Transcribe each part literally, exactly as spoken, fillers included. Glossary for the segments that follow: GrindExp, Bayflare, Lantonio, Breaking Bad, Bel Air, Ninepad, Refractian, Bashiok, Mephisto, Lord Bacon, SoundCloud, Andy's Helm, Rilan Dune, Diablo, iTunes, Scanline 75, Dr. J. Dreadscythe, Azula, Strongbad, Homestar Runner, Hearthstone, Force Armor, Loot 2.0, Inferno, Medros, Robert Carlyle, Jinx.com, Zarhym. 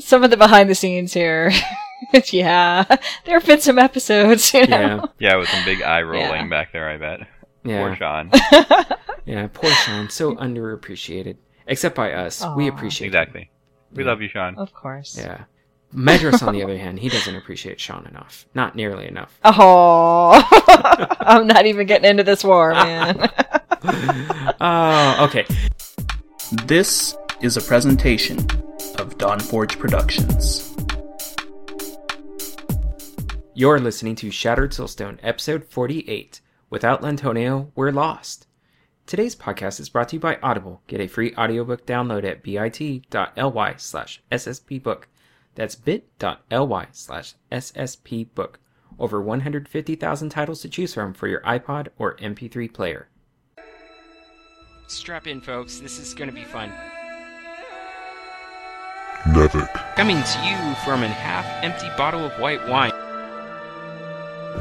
some of the behind the scenes here. Yeah, there have been some episodes, you know? Yeah, yeah, with some big eye rolling yeah. back there, I bet. Yeah. Poor Sean. Yeah, poor Sean. So underappreciated. Except by us. Aww. We appreciate exactly. him. We love you, Sean. Of course. Yeah. Medros, on the other hand, he doesn't appreciate Sean enough. Not nearly enough. Oh, I'm not even getting into this war, man. Oh, okay. This is a presentation of Dawnforge Productions. You're listening to Shattered Soulstone, episode forty-eight. Without Lantonio, we're lost. Today's podcast is brought to you by Audible. Get a free audiobook download at bit.ly slash sspbook. That's bit.ly slash sspbook. Over one hundred fifty thousand titles to choose from for your iPod or M P three player. Strap in, folks. This is going to be fun. Nevik. Coming to you from a half-empty bottle of white wine.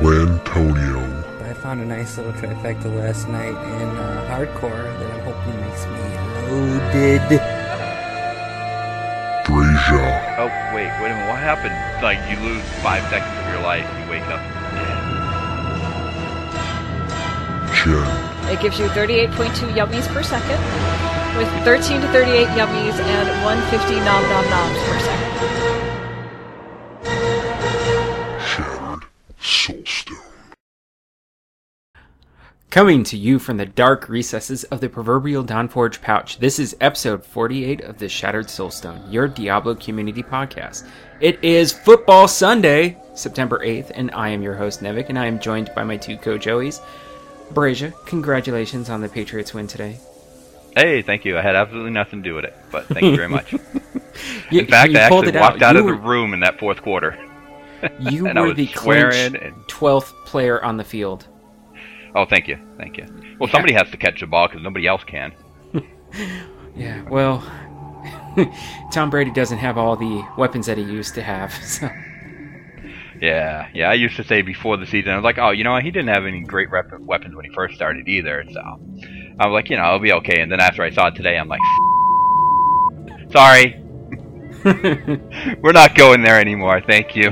Lantonio. I found a nice little trifecta last night in uh, hardcore that I'm hoping makes me loaded. Brazia. Oh, wait, wait a minute, what happened? Like, you lose five seconds of your life, you wake up dead. Chen. It gives you thirty-eight point two yummies per second, with thirteen to thirty-eight yummies and one hundred fifty nom nom noms per second. Shattered Soulstone. Coming to you from the dark recesses of the proverbial Dawnforge pouch, this is episode forty-eight of the Shattered Soulstone, your Diablo community podcast. It is Football Sunday, September eighth, and I am your host, Nevik, and I am joined by my two co-joeys. Brazia, congratulations on the Patriots win today. Hey, thank you. I had absolutely nothing to do with it, but thank you very much. you, In fact, I actually walked out, out of were... the room in that fourth quarter. You were the clinch and... twelfth player on the field. Oh, thank you, thank you. Well, yeah. Somebody has to catch the ball because nobody else can. Yeah, well, Tom Brady doesn't have all the weapons that he used to have, so... Yeah, yeah, I used to say before the season, I was like, oh, you know what, he didn't have any great rep- weapons when he first started either, so... I was like, you know, it'll be okay, and then after I saw it today, I'm like, sorry. We're not going there anymore, thank you.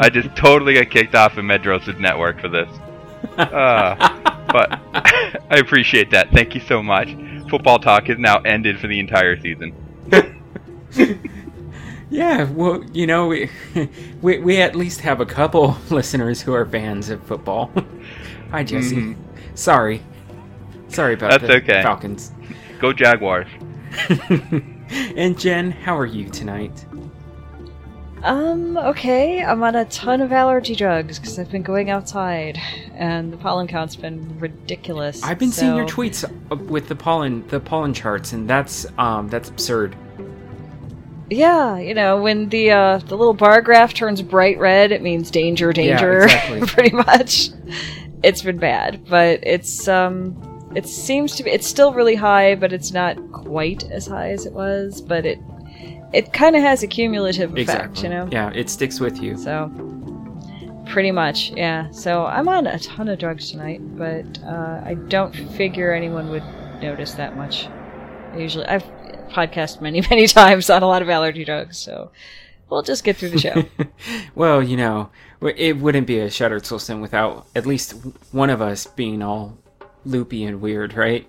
I just totally got kicked off of Medros' network for this. uh, but I appreciate that. Thank you so much. Football talk is now ended for the entire season. Yeah, well, you know, we, we we at least have a couple listeners who are fans of football. Hi, Jesse. Mm-hmm. Sorry. Sorry about That's the okay. Falcons. Go Jaguars. And Jen, how are you tonight? Um, okay, I'm on a ton of allergy drugs because I've been going outside and the pollen count's been ridiculous. I've been so... seeing your tweets with the pollen the pollen charts, and that's um that's absurd. Yeah, you know, when the uh the little bar graph turns bright red, it means danger, danger. Yeah, exactly. Pretty much. It's been bad, but it's um it seems to be it's still really high, but it's not quite as high as it was, but it It kind of has a cumulative effect, exactly. You know? Yeah, it sticks with you. So, pretty much, yeah. So, I'm on a ton of drugs tonight, but uh, I don't figure anyone would notice that much. I usually, I've podcast many, many times on a lot of allergy drugs, so we'll just get through the show. Well, you know, it wouldn't be a Shattered Soulstone without at least one of us being all loopy and weird, right?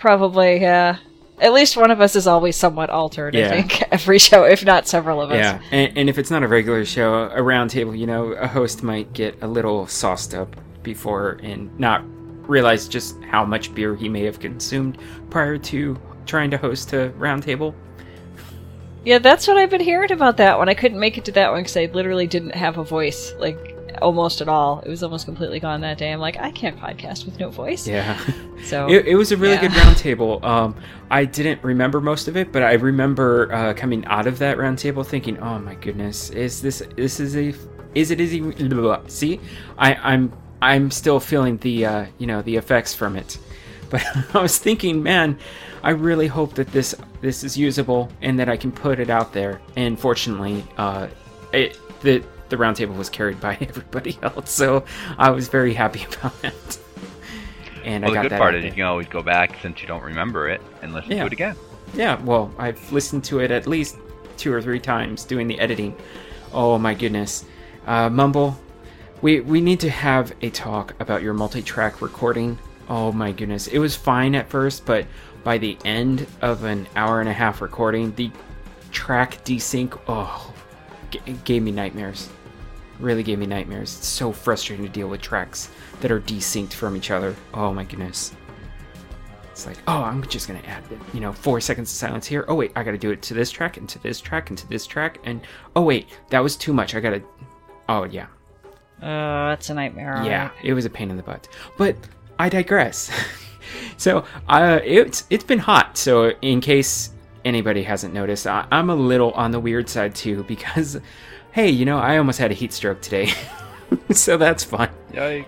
Probably, yeah. At least one of us is always somewhat altered, yeah. I think, every show, if not several of us. Yeah, and, and if it's not a regular show, a round table, you know, a host might get a little sauced up before and not realize just how much beer he may have consumed prior to trying to host a round table. Yeah, that's what I've been hearing about that one. I couldn't make it to that one because I literally didn't have a voice, like... almost at all. It was almost completely gone that day. I'm like, I can't podcast with no voice. Yeah. So it, it was a really yeah. good roundtable. Um, I didn't remember most of it, but I remember uh, coming out of that roundtable thinking, "Oh my goodness, is this this is a is it is it, see? I, I'm I'm still feeling the uh, you know the effects from it." But I was thinking, man, I really hope that this this is usable and that I can put it out there. And fortunately, uh, it the. The round table was carried by everybody else, so I was very happy about that. And well, I got the good that part is you can always go back since you don't remember it and listen yeah. to it again. Yeah, well, I've listened to it at least two or three times doing the editing. Oh my goodness. Uh, Mumble, we, we need to have a talk about your multi-track recording. Oh my goodness. It was fine at first, but by the end of an hour and a half recording, the track desync, oh, g- gave me nightmares. Really gave me nightmares. It's so frustrating to deal with tracks that are desynced from each other. Oh my goodness. It's like, oh, I'm just going to add, you know, four seconds of silence here. Oh, wait, I got to do it to this track and to this track and to this track. And, oh, wait, that was too much. I got to, oh, yeah. Uh, that's a nightmare. Yeah, right? It was a pain in the butt. But I digress. so uh, it's it's been hot. So in case anybody hasn't noticed, I, I'm a little on the weird side, too, because, hey, you know, I almost had a heat stroke today. So that's fun. Yikes.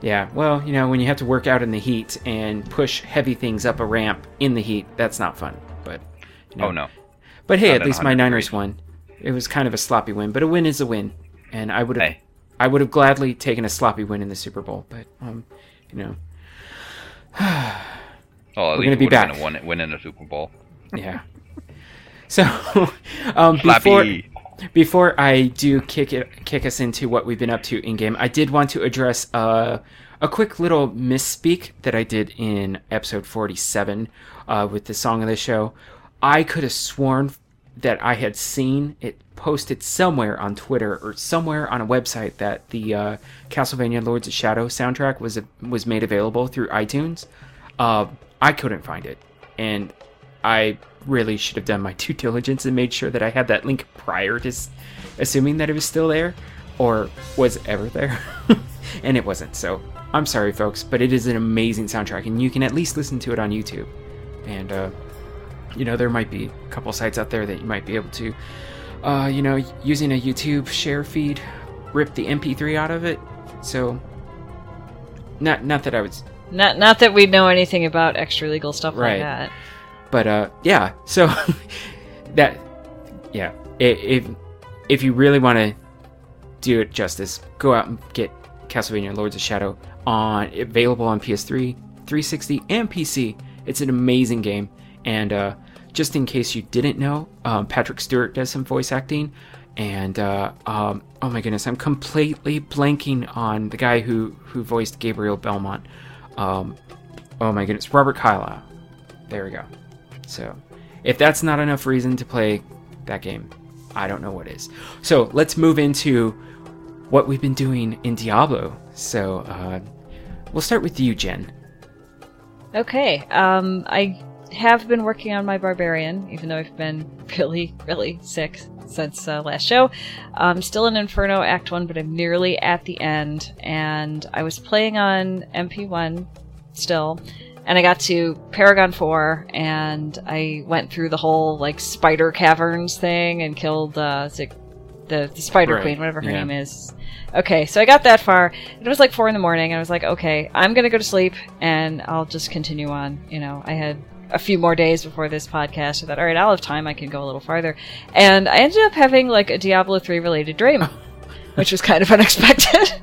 Yeah, well, you know, when you have to work out in the heat and push heavy things up a ramp in the heat, that's not fun. But you know. Oh, no. But hey, not at least my Niners won. It was kind of a sloppy win, but a win is a win. And I would have hey. I would have gladly taken a sloppy win in the Super Bowl, but, um, you know. Well, at least we're going to be back. Been a win in the Super Bowl. Yeah. So, um, before... Before I do kick it, kick us into what we've been up to in-game, I did want to address uh, a quick little misspeak that I did in episode forty-seven uh, with the song of the show. I could have sworn that I had seen it posted somewhere on Twitter or somewhere on a website that the uh, Castlevania Lords of Shadow soundtrack was, was made available through iTunes. Uh, I couldn't find it, and I really should have done my due diligence and made sure that I had that link prior to s- assuming that it was still there or was ever there. And it wasn't, so I'm sorry, folks, but it is an amazing soundtrack, and you can at least listen to it on YouTube. And, uh, you know, there might be a couple sites out there that you might be able to, uh, you know, using a YouTube share feed, rip the M P three out of it. So, not not that I would... Not, not that we'd know anything about extra-legal stuff right. like that. But, uh, yeah, so that, yeah, if if you really want to do it justice, go out and get Castlevania Lords of Shadow on available on P S three, three sixty, and P C. It's an amazing game. And uh, just in case you didn't know, um, Patrick Stewart does some voice acting. And, uh, um, oh my goodness, I'm completely blanking on the guy who, who voiced Gabriel Belmont. Um, oh my goodness, Robert Carlyle. There we go. So, if that's not enough reason to play that game, I don't know what is. So, let's move into what we've been doing in Diablo. So, uh, we'll start with you, Jen. Okay. Um, I have been working on my Barbarian, even though I've been really, really sick since uh, last show. I'm still in Inferno Act one, but I'm nearly at the end. And I was playing on M P one still. And I got to Paragon four, and I went through the whole, like, spider caverns thing and killed uh, the, the the spider right. queen, whatever her yeah. name is. Okay, so I got that far. It was, like, four in the morning, and I was like, okay, I'm going to go to sleep, and I'll just continue on. You know, I had a few more days before this podcast. I thought, all right, I'll have time. I can go a little farther. And I ended up having, like, a Diablo three-related dream, which was kind of unexpected.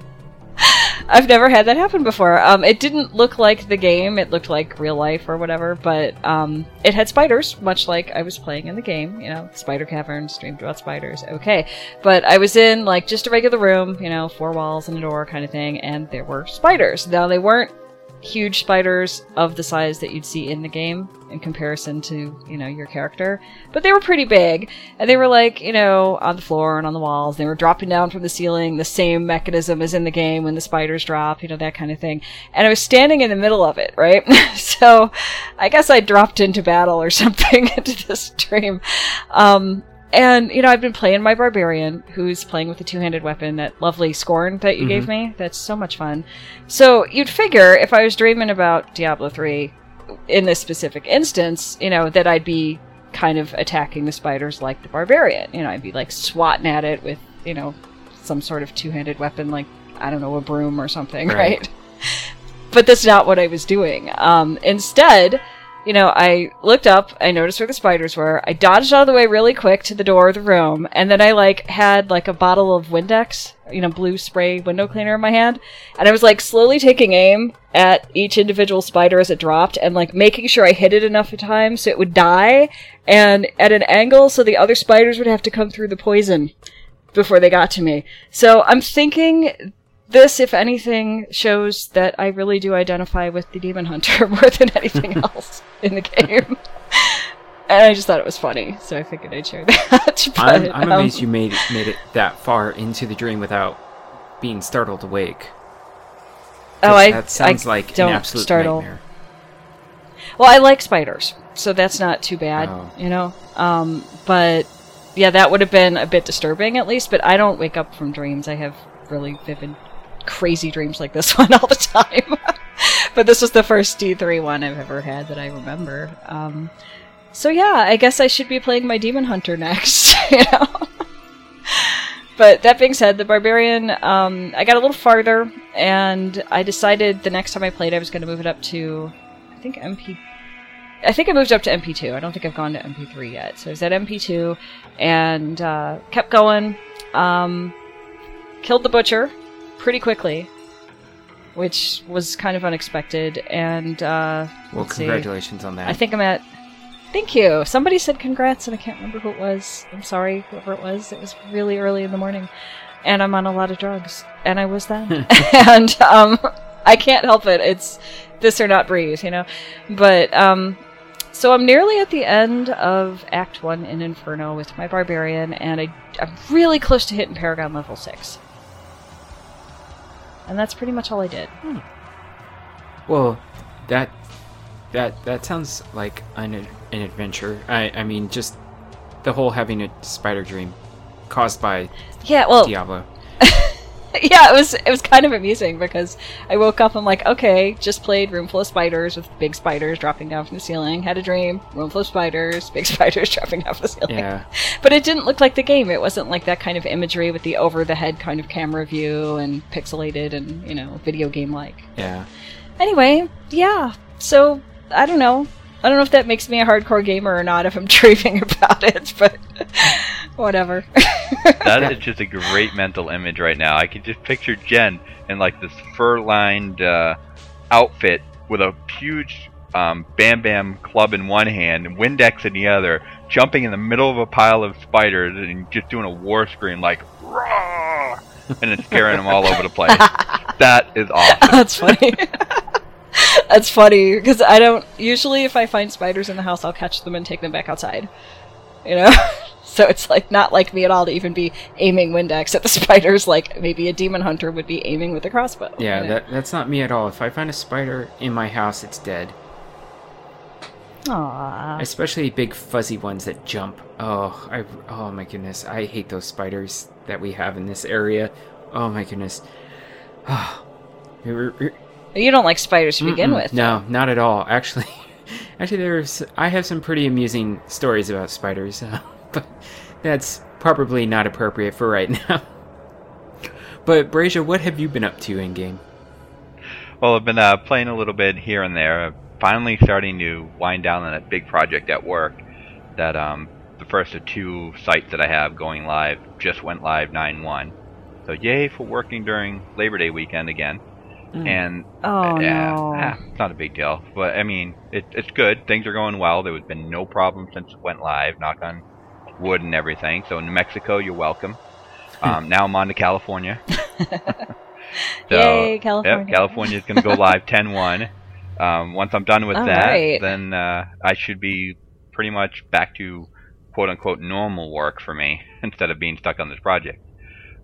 I've never had that happen before. Um, it didn't look like the game. It looked like real life or whatever, but um, it had spiders, much like I was playing in the game. You know, spider caverns, dreamed about spiders. Okay. But I was in, like, just a regular room, you know, four walls and a door kind of thing, and there were spiders. Now, they weren't huge spiders of the size that you'd see in the game in comparison to, you know, your character, but they were pretty big, and they were, like, you know, on the floor and on the walls. They were dropping down from the ceiling, the same mechanism as in the game when the spiders drop, you know, that kind of thing. And I was standing in the middle of it, right? So I guess I dropped into battle or something into this dream. Um, And, you know, I've been playing my Barbarian, who's playing with a two-handed weapon, that lovely Scorn that you mm-hmm. gave me. That's so much fun. So you'd figure if I was dreaming about Diablo three in this specific instance, you know, that I'd be kind of attacking the spiders like the Barbarian. You know, I'd be, like, swatting at it with, you know, some sort of two-handed weapon, like, I don't know, a broom or something, right? right? But that's not what I was doing. Um, instead, you know, I looked up, I noticed where the spiders were, I dodged out of the way really quick to the door of the room, and then I, like, had, like, a bottle of Windex, you know, blue spray window cleaner in my hand, and I was, like, slowly taking aim at each individual spider as it dropped, and, like, making sure I hit it enough times so it would die, and at an angle so the other spiders would have to come through the poison before they got to me. So I'm thinking... this, if anything, shows that I really do identify with the Demon Hunter more than anything else in the game. And I just thought it was funny, so I figured I'd share that. But, I'm, I'm um, amazed you made, made it that far into the dream without being startled awake. Oh, I That sounds I like don't an absolute startle. Nightmare. Well, I like spiders, so that's not too bad, oh. you know? Um, but, yeah, that would have been a bit disturbing, at least, but I don't wake up from dreams. I have really vivid... crazy dreams like this one all the time. But this was the first D three one I've ever had that I remember. Um, so yeah, I guess I should be playing my Demon Hunter next, you know? But that being said, the Barbarian, um, I got a little farther, and I decided the next time I played I was going to move it up to, I think M P... I think I moved up to M P two. I don't think I've gone to M P three yet. So I was at M P two, and uh, kept going. Um, killed the Butcher pretty quickly, which was kind of unexpected, and uh well congratulations see. on that. I think I'm at thank you somebody said congrats, and I can't remember who it was. I'm sorry, whoever it was. It was really early in the morning, and I'm on a lot of drugs, and I was then and um I can't help it. It's this or not breathe, you know. But um so I'm nearly at the end of Act One in Inferno with my Barbarian, and I, I'm really close to hitting Paragon level six. And that's pretty much all I did. Hmm. Well, that that that sounds like an an adventure. I I mean, just the whole having a spider dream caused by yeah, well, Diablo. Yeah, it was it was kind of amusing because I woke up. I'm like, okay, just played room full of spiders with big spiders dropping down from the ceiling. Had a dream, room full of spiders, big spiders dropping down from the ceiling. Yeah. But it didn't look like the game. It wasn't like that kind of imagery with the over the head kind of camera view and pixelated and, you know, video game like. Yeah. Anyway, yeah. So I don't know. I don't know if that makes me a hardcore gamer or not, if I'm dreaming about it, but whatever. That is just a great mental image right now. I can just picture Jen in like this fur-lined uh, outfit with a huge um, Bam Bam club in one hand and Windex in the other, jumping in the middle of a pile of spiders and just doing a war scream like, "Rawr!" and it's scaring them all over the place. That is awesome. Oh, that's funny. That's funny, because I don't... Usually if I find spiders in the house, I'll catch them and take them back outside. You know? So it's, like, not like me at all to even be aiming Windex at the spiders like maybe a Demon Hunter would be aiming with a crossbow. Yeah, you know? that, that's not me at all. If I find a spider in my house, it's dead. Aww. Especially big fuzzy ones that jump. Oh, I, oh my goodness. I hate those spiders that we have in this area. Oh my goodness. Oh. You don't like spiders to Mm-mm. begin with. No, not at all. Actually, actually, there's I have some pretty amusing stories about spiders, uh, but that's probably not appropriate for right now. But Brazia, what have you been up to in game? Well, I've been uh, playing a little bit here and there. I'm finally starting to wind down on a big project at work. That um, the first of two sites that I have going live just went live nine one. So yay for working during Labor Day weekend again. And oh, uh, no. uh, it's not a big deal, but I mean, it, it's good. Things are going well. There has been no problem since it went live. Knock on wood and everything. So New Mexico, you're welcome. Um, now I'm on to California. So, yay, California! Yep, California is going to go live ten one. Um, once I'm done with All that, right. then uh, I should be pretty much back to quote unquote normal work for me instead of being stuck on this project.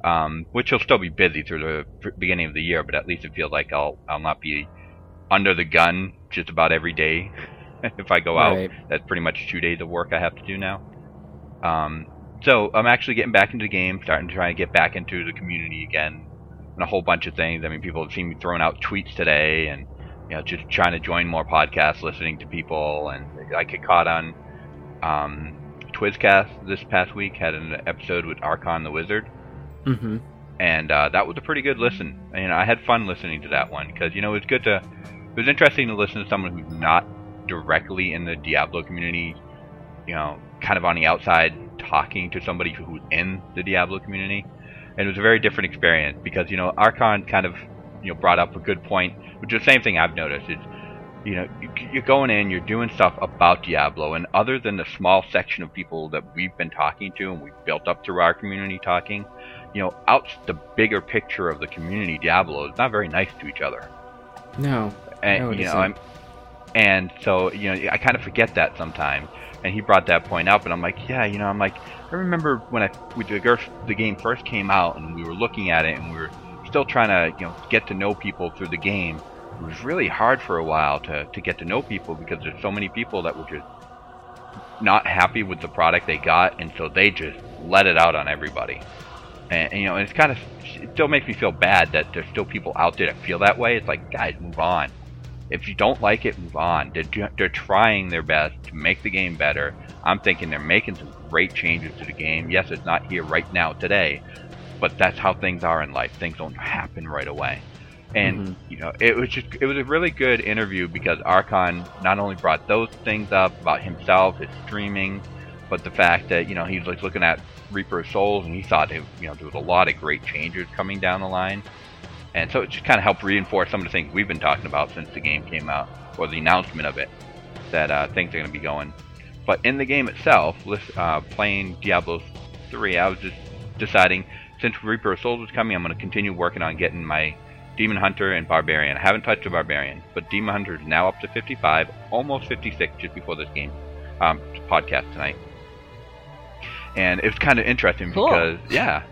Um, which will still be busy through the beginning of the year, but at least it feels like I'll I'll not be under the gun just about every day. If I go right. out, that's pretty much two days of work I have to do now. Um, so I'm actually getting back into the game, starting to try and get back into the community again, and a whole bunch of things. I mean, people have seen me throwing out tweets today, and you know, just trying to join more podcasts, listening to people, and I get caught on um, Twizcast this past week. Had an episode with Archon the Wizard. Mm-hmm. And uh, that was a pretty good listen. You know, I had fun listening to that one because you know it's good to. It was interesting to listen to someone who's not directly in the Diablo community, you know, kind of on the outside, talking to somebody who's in the Diablo community. And it was a very different experience because, you know, Archon kind of, you know, brought up a good point, which is the same thing I've noticed. It's, you know, you're going in, you're doing stuff about Diablo, and other than the small section of people that we've been talking to and we've built up through our community talking, you know, out the bigger picture of the community Diablo is not very nice to each other. No. And, no, you know, I'm, and so, you know, I kind of forget that sometimes. And he brought that point up, and I'm like, yeah, you know, I'm like, I remember when I when the game first came out, and we were looking at it, and we were still trying to, you know, get to know people through the game. It was really hard for a while to, to get to know people because there's so many people that were just not happy with the product they got, and so they just let it out on everybody. And, and you know, and it's kind of, it still makes me feel bad that there's still people out there that feel that way. It's like, guys, move on. If you don't like it, move on. They're, they're trying their best to make the game better. I'm thinking they're making some great changes to the game. Yes, it's not here right now today, but that's how things are in life. Things don't happen right away. And, mm-hmm. you know, it was just, it was a really good interview because Archon not only brought those things up about himself, his streaming, but the fact that, you know, he was like looking at Reaper of Souls and he thought, they, you know, there was a lot of great changes coming down the line. And so it just kind of helped reinforce some of the things we've been talking about since the game came out, or the announcement of it, that uh, things are going to be going. But in the game itself, uh, playing Diablo three, I was just deciding, since Reaper of Souls was coming, I'm going to continue working on getting my Demon Hunter and Barbarian. I haven't touched a Barbarian, but Demon Hunter is now up to fifty-five, almost fifty-six just before this game um, podcast tonight. And it was kind of interesting cool. because, yeah,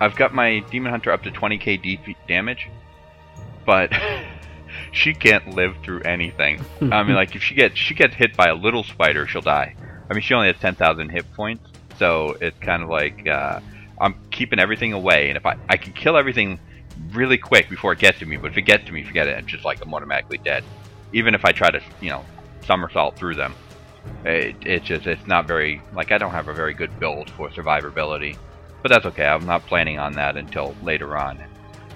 I've got my Demon Hunter up to twenty k damage, but she can't live through anything. I mean, like, if she gets she gets hit by a little spider, she'll die. I mean, she only has ten thousand hit points, so it's kind of like uh, I'm keeping everything away, and if I, I can kill everything really quick before it gets to me, but if it gets to me, forget it. It's just like I'm automatically dead. Even if I try to, you know, somersault through them, it, it's just, it's not very, like, I don't have a very good build for survivability. But that's okay, I'm not planning on that until later on.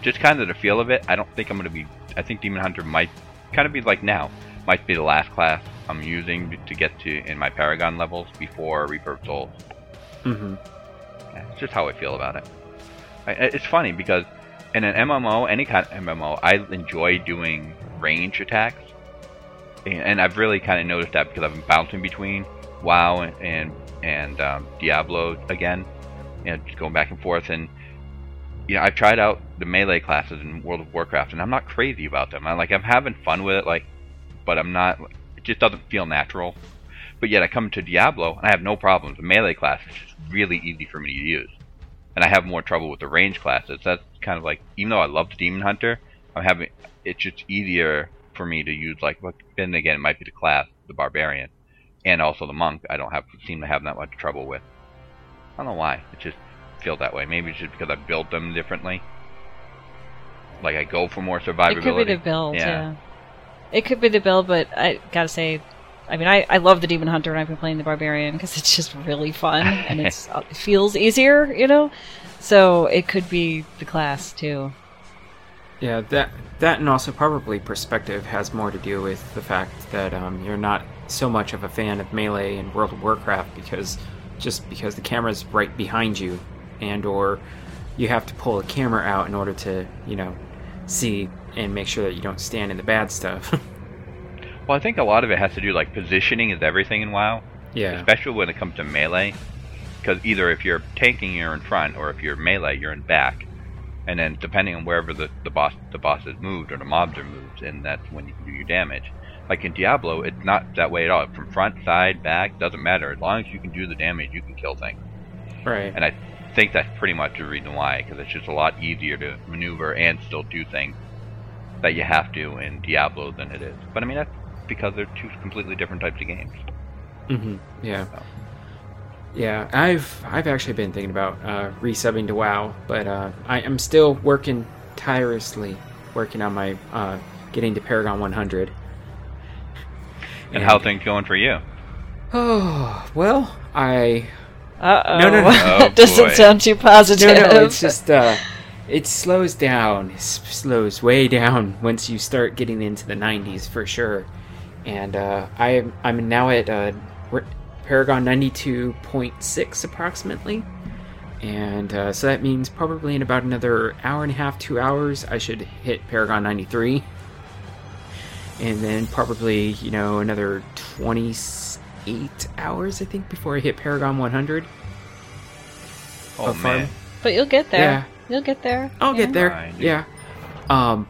Just kind of the feel of it, I don't think I'm going to be... I think Demon Hunter might kind of be like now. Might be the last class I'm using to get to in my Paragon levels before Reaper of Souls. Mm-hmm. That's just how I feel about it. I, it's funny because in an M M O, any kind of M M O, I enjoy doing range attacks. And, and I've really kind of noticed that because I've been bouncing between WoW and, and, and um, Diablo again. You know, just going back and forth, and you know, I've tried out the melee classes in World of Warcraft, and I'm not crazy about them. I like, I'm having fun with it, like, but I'm not. It just doesn't feel natural. But yet, I come to Diablo, and I have no problems. The melee class is just really easy for me to use, and I have more trouble with the range classes. That's kind of like, even though I love the Demon Hunter, I'm having it's just easier for me to use. Like, then again, it might be the class, the Barbarian, and also the Monk. I don't have seem to have that much trouble with. I don't know why. It just feels that way. Maybe it's just because I build them differently. Like, I go for more survivability. It could be the build, yeah. yeah. It could be the build, but I gotta say, I mean, I, I love the Demon Hunter and I've been playing the Barbarian because it's just really fun and it's, it feels easier, you know? So it could be the class, too. Yeah, that, that and also probably perspective has more to do with the fact that um, you're not so much of a fan of Melee and World of Warcraft because... just because the camera's right behind you, and or you have to pull a camera out in order to, you know, see and make sure that you don't stand in the bad stuff. Well, I think a lot of it has to do, like, positioning is everything in WoW. Yeah. Especially when it comes to melee, because either if you're tanking, you're in front, or if you're melee, you're in back. And then depending on wherever the, the boss the boss is moved or the mobs are moved, and that's when you can do your damage. Like in Diablo, it's not that way at all. From front, side, back, doesn't matter. As long as you can do the damage, you can kill things. Right. And I think that's pretty much the reason why, because it's just a lot easier to maneuver and still do things that you have to in Diablo than it is. But I mean, that's because they're two completely different types of games. Mm-hmm. Yeah. So. Yeah, I've I've actually been thinking about uh, resubbing to WoW, but uh, I am still working tirelessly, working on my uh, getting to Paragon one hundred. And, and how things going for you? Oh, well, I... Uh-oh. No, no, no. That doesn't sound too positive. No, no, it's just, uh, it slows down. It slows way down once you start getting into the nineties, for sure. and uh, I I'm now at uh, Paragon ninety-two point six approximately, and uh, so that means probably in about another hour and a half, two hours, I should hit Paragon ninety-three, and then probably you know another twenty-eight hours I think before I hit Paragon one hundred. Oh man! Farm. But you'll get there. Yeah. You'll get there. I'll yeah. get there. Right, yeah. Um,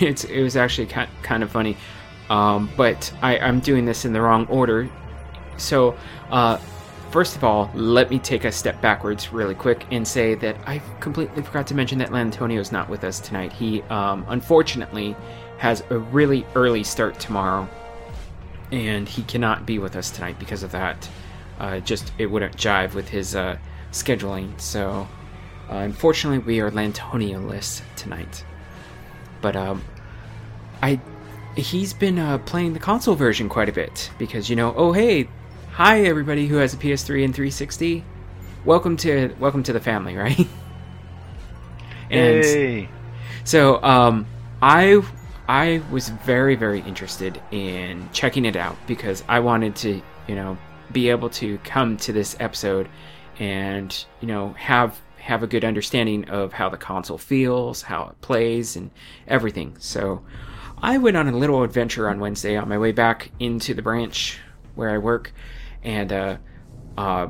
it's it was actually kind of funny, um, but I, I'm doing this in the wrong order. So, uh, first of all, let me take a step backwards really quick and say that I completely forgot to mention that Lantonio's not with us tonight. He um, unfortunately has a really early start tomorrow, and he cannot be with us tonight because of that. Uh, just it wouldn't jive with his uh, scheduling. So, uh, unfortunately, we are Lantonio-less tonight. But um, I, he's been uh, playing the console version quite a bit because you know, oh hey, hi everybody who has a P S three and three sixty, welcome to welcome to the family, right? And hey. So um, I I was very very interested in checking it out because I wanted to you know be able to come to this episode and you know have. have a good understanding of how the console feels, how it plays, and everything. So I went on a little adventure on Wednesday on my way back into the branch where I work, and uh, uh,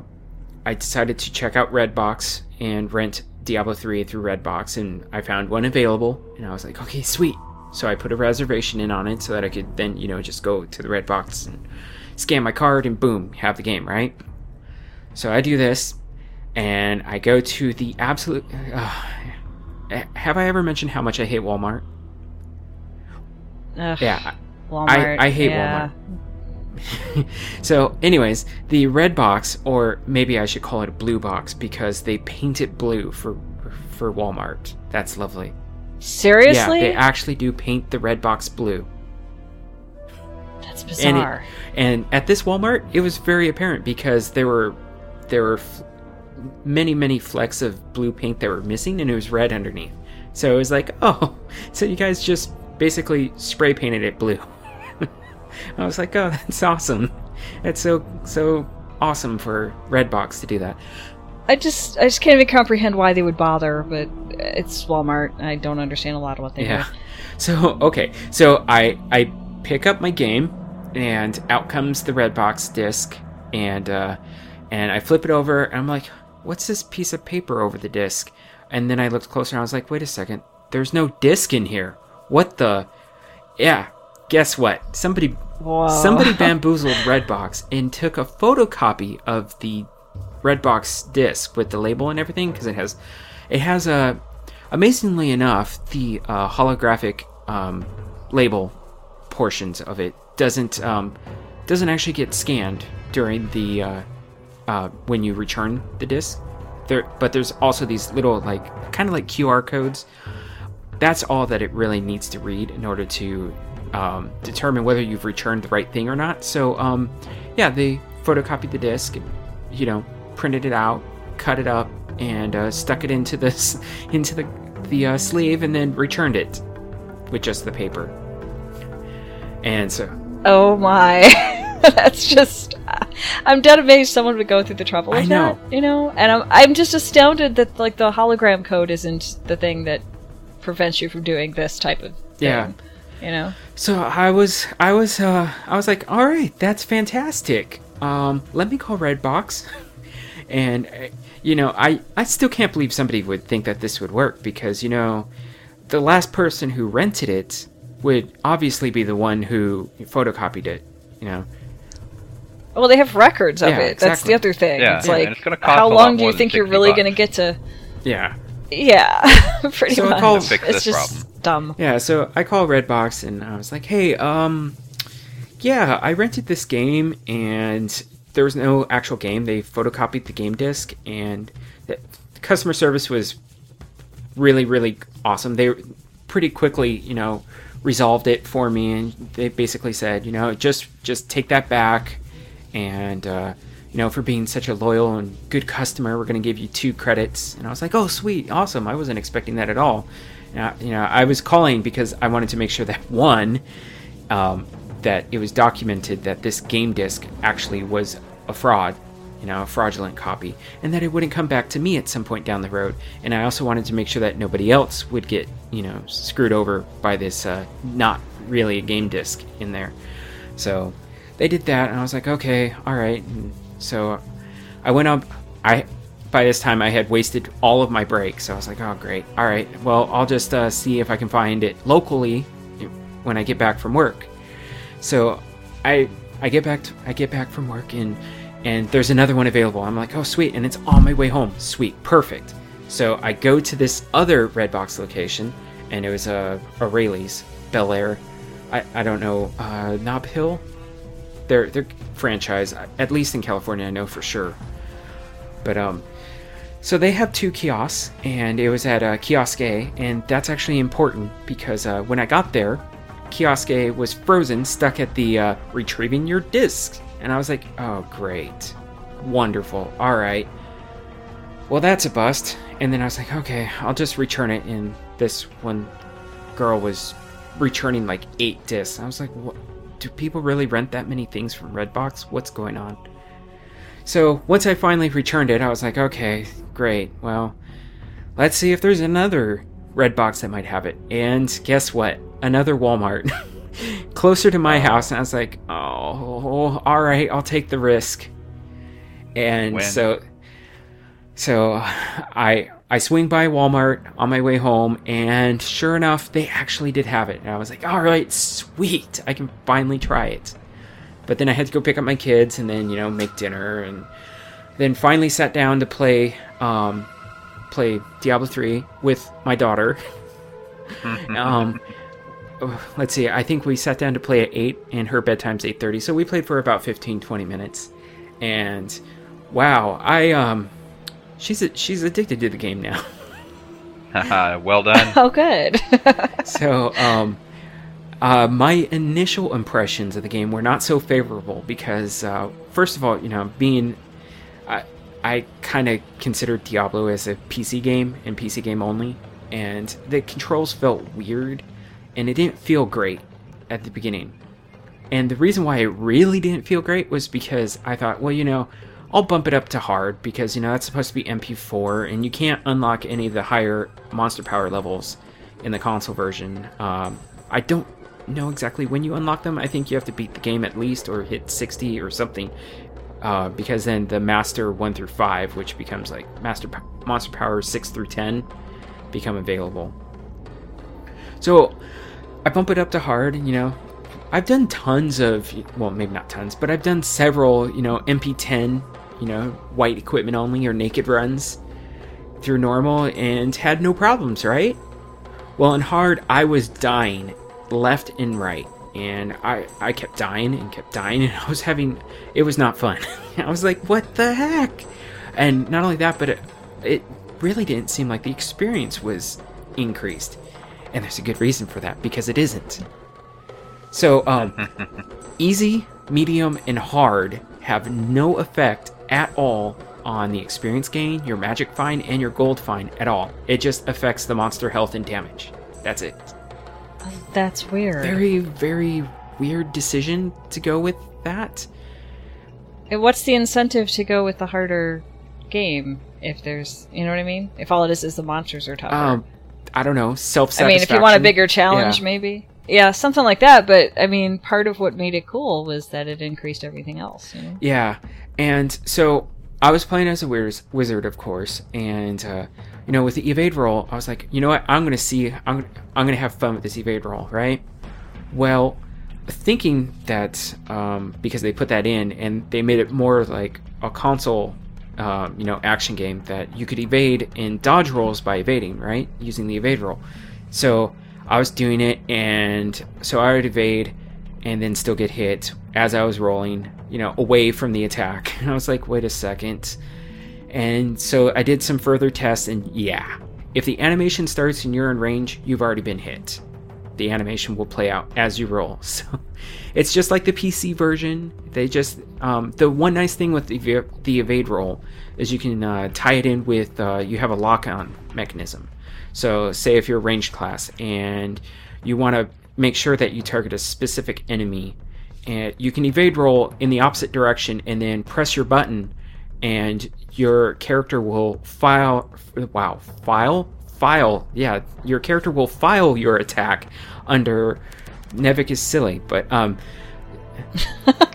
I decided to check out Redbox and rent Diablo three through Redbox, and I found one available, and I was like, okay, sweet. So I put a reservation in on it so that I could then, you know, just go to the Redbox and scan my card, and boom, have the game, right? So I do this. And I go to the absolute... Uh, have I ever mentioned how much I hate Walmart? Ugh, yeah, Walmart. I, I hate yeah. Walmart. So, anyways, the red box, or maybe I should call it a blue box, because they paint it blue for for Walmart. That's lovely. Seriously? Yeah, they actually do paint the red box blue. That's bizarre. And, it, and at this Walmart, it was very apparent because there were there were... many many flecks of blue paint that were missing, and it was red underneath. So it was like, oh, so you guys just basically spray painted it blue. I was like, oh, that's awesome. That's so so awesome for Redbox to do that. I just I just can't even comprehend why they would bother, but it's Walmart. I don't understand a lot of what they yeah. do. So okay, so I I pick up my game, and out comes the Redbox disc, and uh, and I flip it over, and I'm like, what's this piece of paper over the disc? And then I looked closer and I was like, wait a second, there's no disc in here. What the? Yeah, guess what? Somebody Whoa. somebody bamboozled Redbox and took a photocopy of the Redbox disc with the label and everything, because it has, it has a, amazingly enough, the uh, holographic um, label portions of it doesn't um, doesn't actually get scanned during the. Uh, Uh, when you return the disc there, but there's also these little like kind of like Q R codes. That's all that it really needs to read in order to um, determine whether you've returned the right thing or not. So um, yeah, they photocopied the disc, you know, printed it out, cut it up, and uh, stuck it into this into the the uh, sleeve, and then returned it with just the paper. And so, oh my. That's just... I'm dead amazed someone would go through the trouble with I know. that, you know? And I'm I'm just astounded that, like, the hologram code isn't the thing that prevents you from doing this type of thing, yeah. you know? So I was, I was, uh, I was like, all right, that's fantastic. Um, let me call Redbox. And, you know, I, I still can't believe somebody would think that this would work because, you know, the last person who rented it would obviously be the one who photocopied it, you know? Well, they have records of yeah, it. Exactly. That's the other thing. Yeah. It's yeah. like, it's gonna cost how long do you think you're really going to get to... Yeah. Yeah, pretty so much. I call... fix it's this just problem. dumb. Yeah, so I call Redbox, and I was like, hey, um, yeah, I rented this game, and there was no actual game. They photocopied the game disc, and the customer service was really, really awesome. They pretty quickly, you know, resolved it for me, and they basically said, you know, just just take that back. And, uh, you know, for being such a loyal and good customer, we're going to give you two credits. And I was like, oh, sweet, awesome. I wasn't expecting that at all. And I, you know, I was calling because I wanted to make sure that, one, um, that it was documented that this game disc actually was a fraud, you know, a fraudulent copy, and that it wouldn't come back to me at some point down the road. And I also wanted to make sure that nobody else would get, you know, screwed over by this uh, not really a game disc in there. So they did that, and I was like, okay, all right. And so I went up. I by this time I had wasted all of my breaks, so I was like, oh great, all right. Well, I'll just uh, see if I can find it locally when I get back from work. So I I get back to, I get back from work and. And there's another one available. I'm like, oh, sweet. And it's on my way home. Sweet. Perfect. So I go to this other Redbox location, and it was uh, O'Reilly's, Bel Air. I, I don't know, uh, Nob Hill? They're, they're franchise, at least in California, I know for sure. But, um, so they have two kiosks, and it was at uh, Kiosk A, and that's actually important because uh, when I got there, Kiosk A was frozen, stuck at the uh, retrieving your discs. And I was like, oh, great. Wonderful. All right. Well, that's a bust. And then I was like, okay, I'll just return it. And this one girl was returning like eight discs. I was like, what? Do people really rent that many things from Redbox? What's going on? So once I finally returned it, I was like, okay, great. Well, let's see if there's another Redbox that might have it. And guess what? Another Walmart. Closer to my house, and I was like, oh, all right, I'll take the risk. And Win. so so I I swing by Walmart on my way home, and sure enough, they actually did have it. And I was like, all right, sweet, I can finally try it. But then I had to go pick up my kids and then, you know, make dinner, and then finally sat down to play um, play Diablo three with my daughter. um Let's see, I think we sat down to play at eight, and her bedtime's eight thirty, so we played for about fifteen, twenty minutes. And, wow, I, um, she's a, she's addicted to the game now. Well done. Oh, good. So, um, uh, my initial impressions of the game were not so favorable, because, uh, first of all, you know, being, I, I kind of considered Diablo as a P C game, and P C game only, and the controls felt weird. And it didn't feel great at the beginning. And the reason why it really didn't feel great was because I thought, well, you know, I'll bump it up to hard because, you know, that's supposed to be M P four, and you can't unlock any of the higher Monster Power levels in the console version. Um, I don't know exactly when you unlock them. I think you have to beat the game at least, or hit sixty or something, uh, because then the Master one through five, which becomes like Master Monster Power six through ten, become available. So I bump it up to hard, you know. I've done tons of, well, maybe not tons, but I've done several, you know, M P ten, you know, white equipment only or naked runs through normal and had no problems, right? Well, in hard, I was dying left and right. And I, I kept dying and kept dying, and I was having, it was not fun. I was like, what the heck? And not only that, but it, it really didn't seem like the experience was increased. And there's a good reason for that, because it isn't. So, um, easy, medium, and hard have no effect at all on the experience gain, your magic find, and your gold find at all. It just affects the monster health and damage. That's it. That's weird. Very, very weird decision to go with that. And what's the incentive to go with the harder game if there's, you know what I mean? If all it is is the monsters are tougher. Um, I don't know, self-satisfaction. I mean, if you want a bigger challenge, yeah. Maybe. Yeah, something like that. But, I mean, part of what made it cool was that it increased everything else. You know? Yeah. And so I was playing as a wizard, of course. And, uh, you know, with the evade roll, I was like, you know what? I'm going to see. I'm, I'm going to have fun with this evade roll, right? Well, thinking that um, because they put that in and they made it more like a console Uh, you know, action game that you could evade and dodge rolls by evading, right? Using the evade roll. So I was doing it, and so I would evade and then still get hit as I was rolling, you know, away from the attack. And I was like, wait a second. And so I did some further tests, and yeah, if the animation starts and you're in range, you've already been hit. The animation will play out as you roll. So it's just like the P C version. They just um, the one nice thing with the, ev- the evade roll is you can uh, tie it in with uh, you have a lock-on mechanism. So say if you're a ranged class and you want to make sure that you target a specific enemy and you can evade roll in the opposite direction and then press your button, and your character will file, wow, file? File, yeah, your character will file your attack under, Nevik is silly, but, um,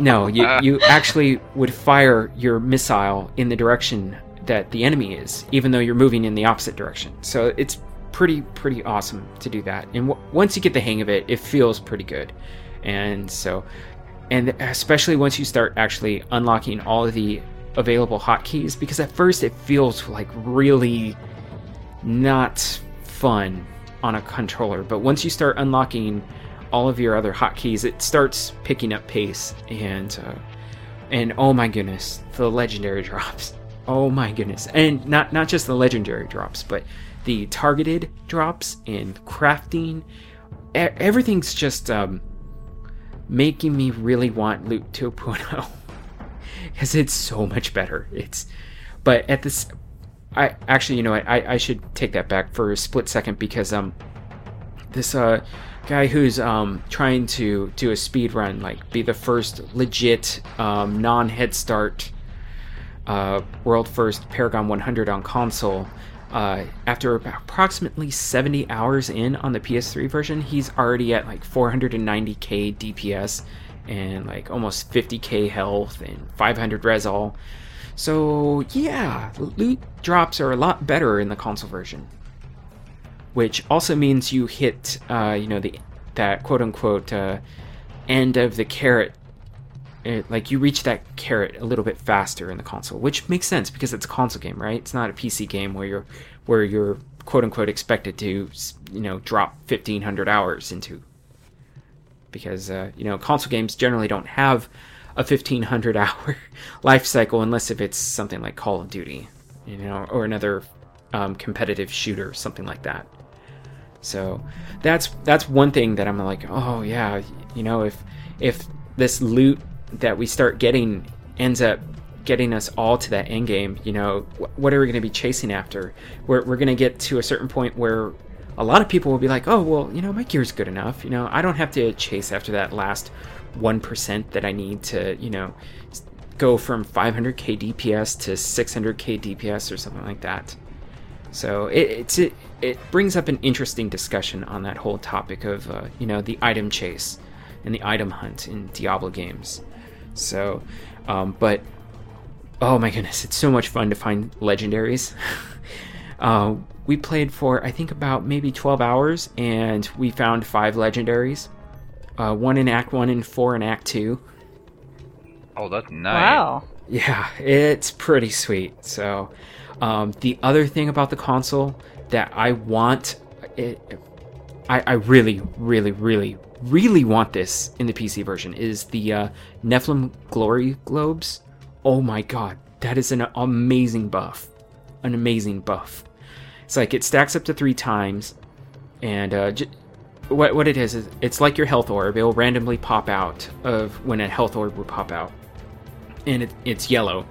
no, you, you actually would fire your missile in the direction that the enemy is, even though you're moving in the opposite direction. So it's pretty, pretty awesome to do that. And w- once you get the hang of it, it feels pretty good. And so, and especially once you start actually unlocking all of the available hotkeys, because at first it feels like really not fun on a controller. But once you start unlocking all of your other hotkeys, it starts picking up pace. And, uh, and oh my goodness, the legendary drops. Oh my goodness. And not, not just the legendary drops, but the targeted drops and crafting. E- everything's just um, making me really want Loot two point oh. Because it's so much better. It's, but at this, I actually, you know, I, I should take that back for a split second, because um, this uh guy who's um trying to do a speed run, like be the first legit um non-head start Uh, world first Paragon one hundred on console, uh, after approximately seventy hours in on the P S three version, he's already at like four ninety k D P S and like almost fifty k health and five hundred resol. So yeah, loot drops are a lot better in the console version, which also means you hit uh, you know the that quote unquote uh, end of the carrot. It, like you reach that carrot a little bit faster in the console, which makes sense because it's a console game, right? It's not a P C game where you're, where you're quote unquote expected to, you know, drop fifteen hundred hours into, because uh, you know, console games generally don't have a fifteen hundred hour life cycle unless if it's something like Call of Duty, you know, or another um, competitive shooter, something like that. So that's that's one thing that I'm like, oh yeah, you know, if if this loot that we start getting ends up getting us all to that end game, you know, wh- what are we going to be chasing after? We're we're going to get to a certain point where a lot of people will be like, oh, well, you know, my gear's good enough. You know, I don't have to chase after that last one percent that I need to, you know, go from five hundred k D P S to six hundred k D P S or something like that. So it it's, it, it brings up an interesting discussion on that whole topic of, uh, you know, the item chase and the item hunt in Diablo games. So, um, but, oh my goodness, it's so much fun to find legendaries. uh, we played for, I think, about maybe twelve hours, and we found five legendaries. Uh, one in Act one and four in Act two. Oh, that's nice. Wow. Yeah, it's pretty sweet. So, um, the other thing about the console that I want, it, I, I really, really, really really want this in the P C version is the uh, Nephilim Glory Globes. Oh my god, that is an amazing buff. An amazing buff. It's like it stacks up to three times, and uh, j- what what it is is it's like your health orb. It'll randomly pop out of when a health orb would pop out, and it, it's yellow,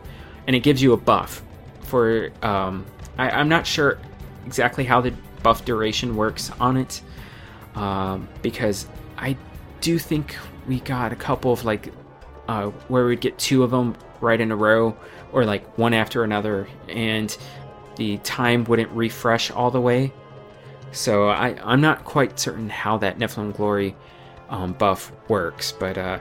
and it gives you a buff for. Um, I, I'm not sure exactly how the buff duration works on it, um, because I do think we got a couple of like uh, where we'd get two of them right in a row, or like one after another, and the time wouldn't refresh all the way. So I, I'm not quite certain how that Nephilim Glory um, buff works, but uh,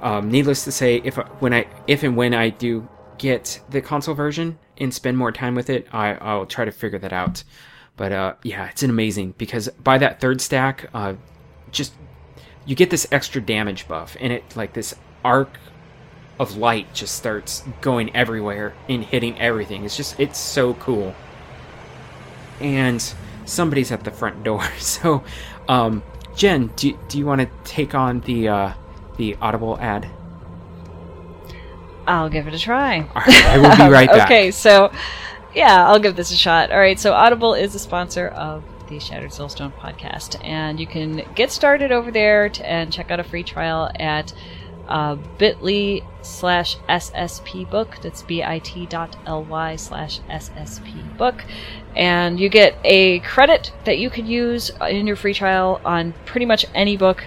um, needless to say, if when I if and when I do get the console version and spend more time with it, I, I'll try to figure that out. But uh, yeah, it's an amazing, because by that third stack, uh, just you get this extra damage buff, and it like this arc of light just starts going everywhere and hitting everything. It's just, it's so cool. And somebody's at the front door. So, um, Jen, do, do you want to take on the, uh, the Audible ad? I'll give it a try. All right, I will be right back. Okay, so yeah, I'll give this a shot. All right, so Audible is a sponsor of the Shattered Soulstone podcast, and you can get started over there to, and check out a free trial at uh, bit.ly slash SSP book. That's bit.ly slash SSP book. And you get a credit that you can use in your free trial on pretty much any book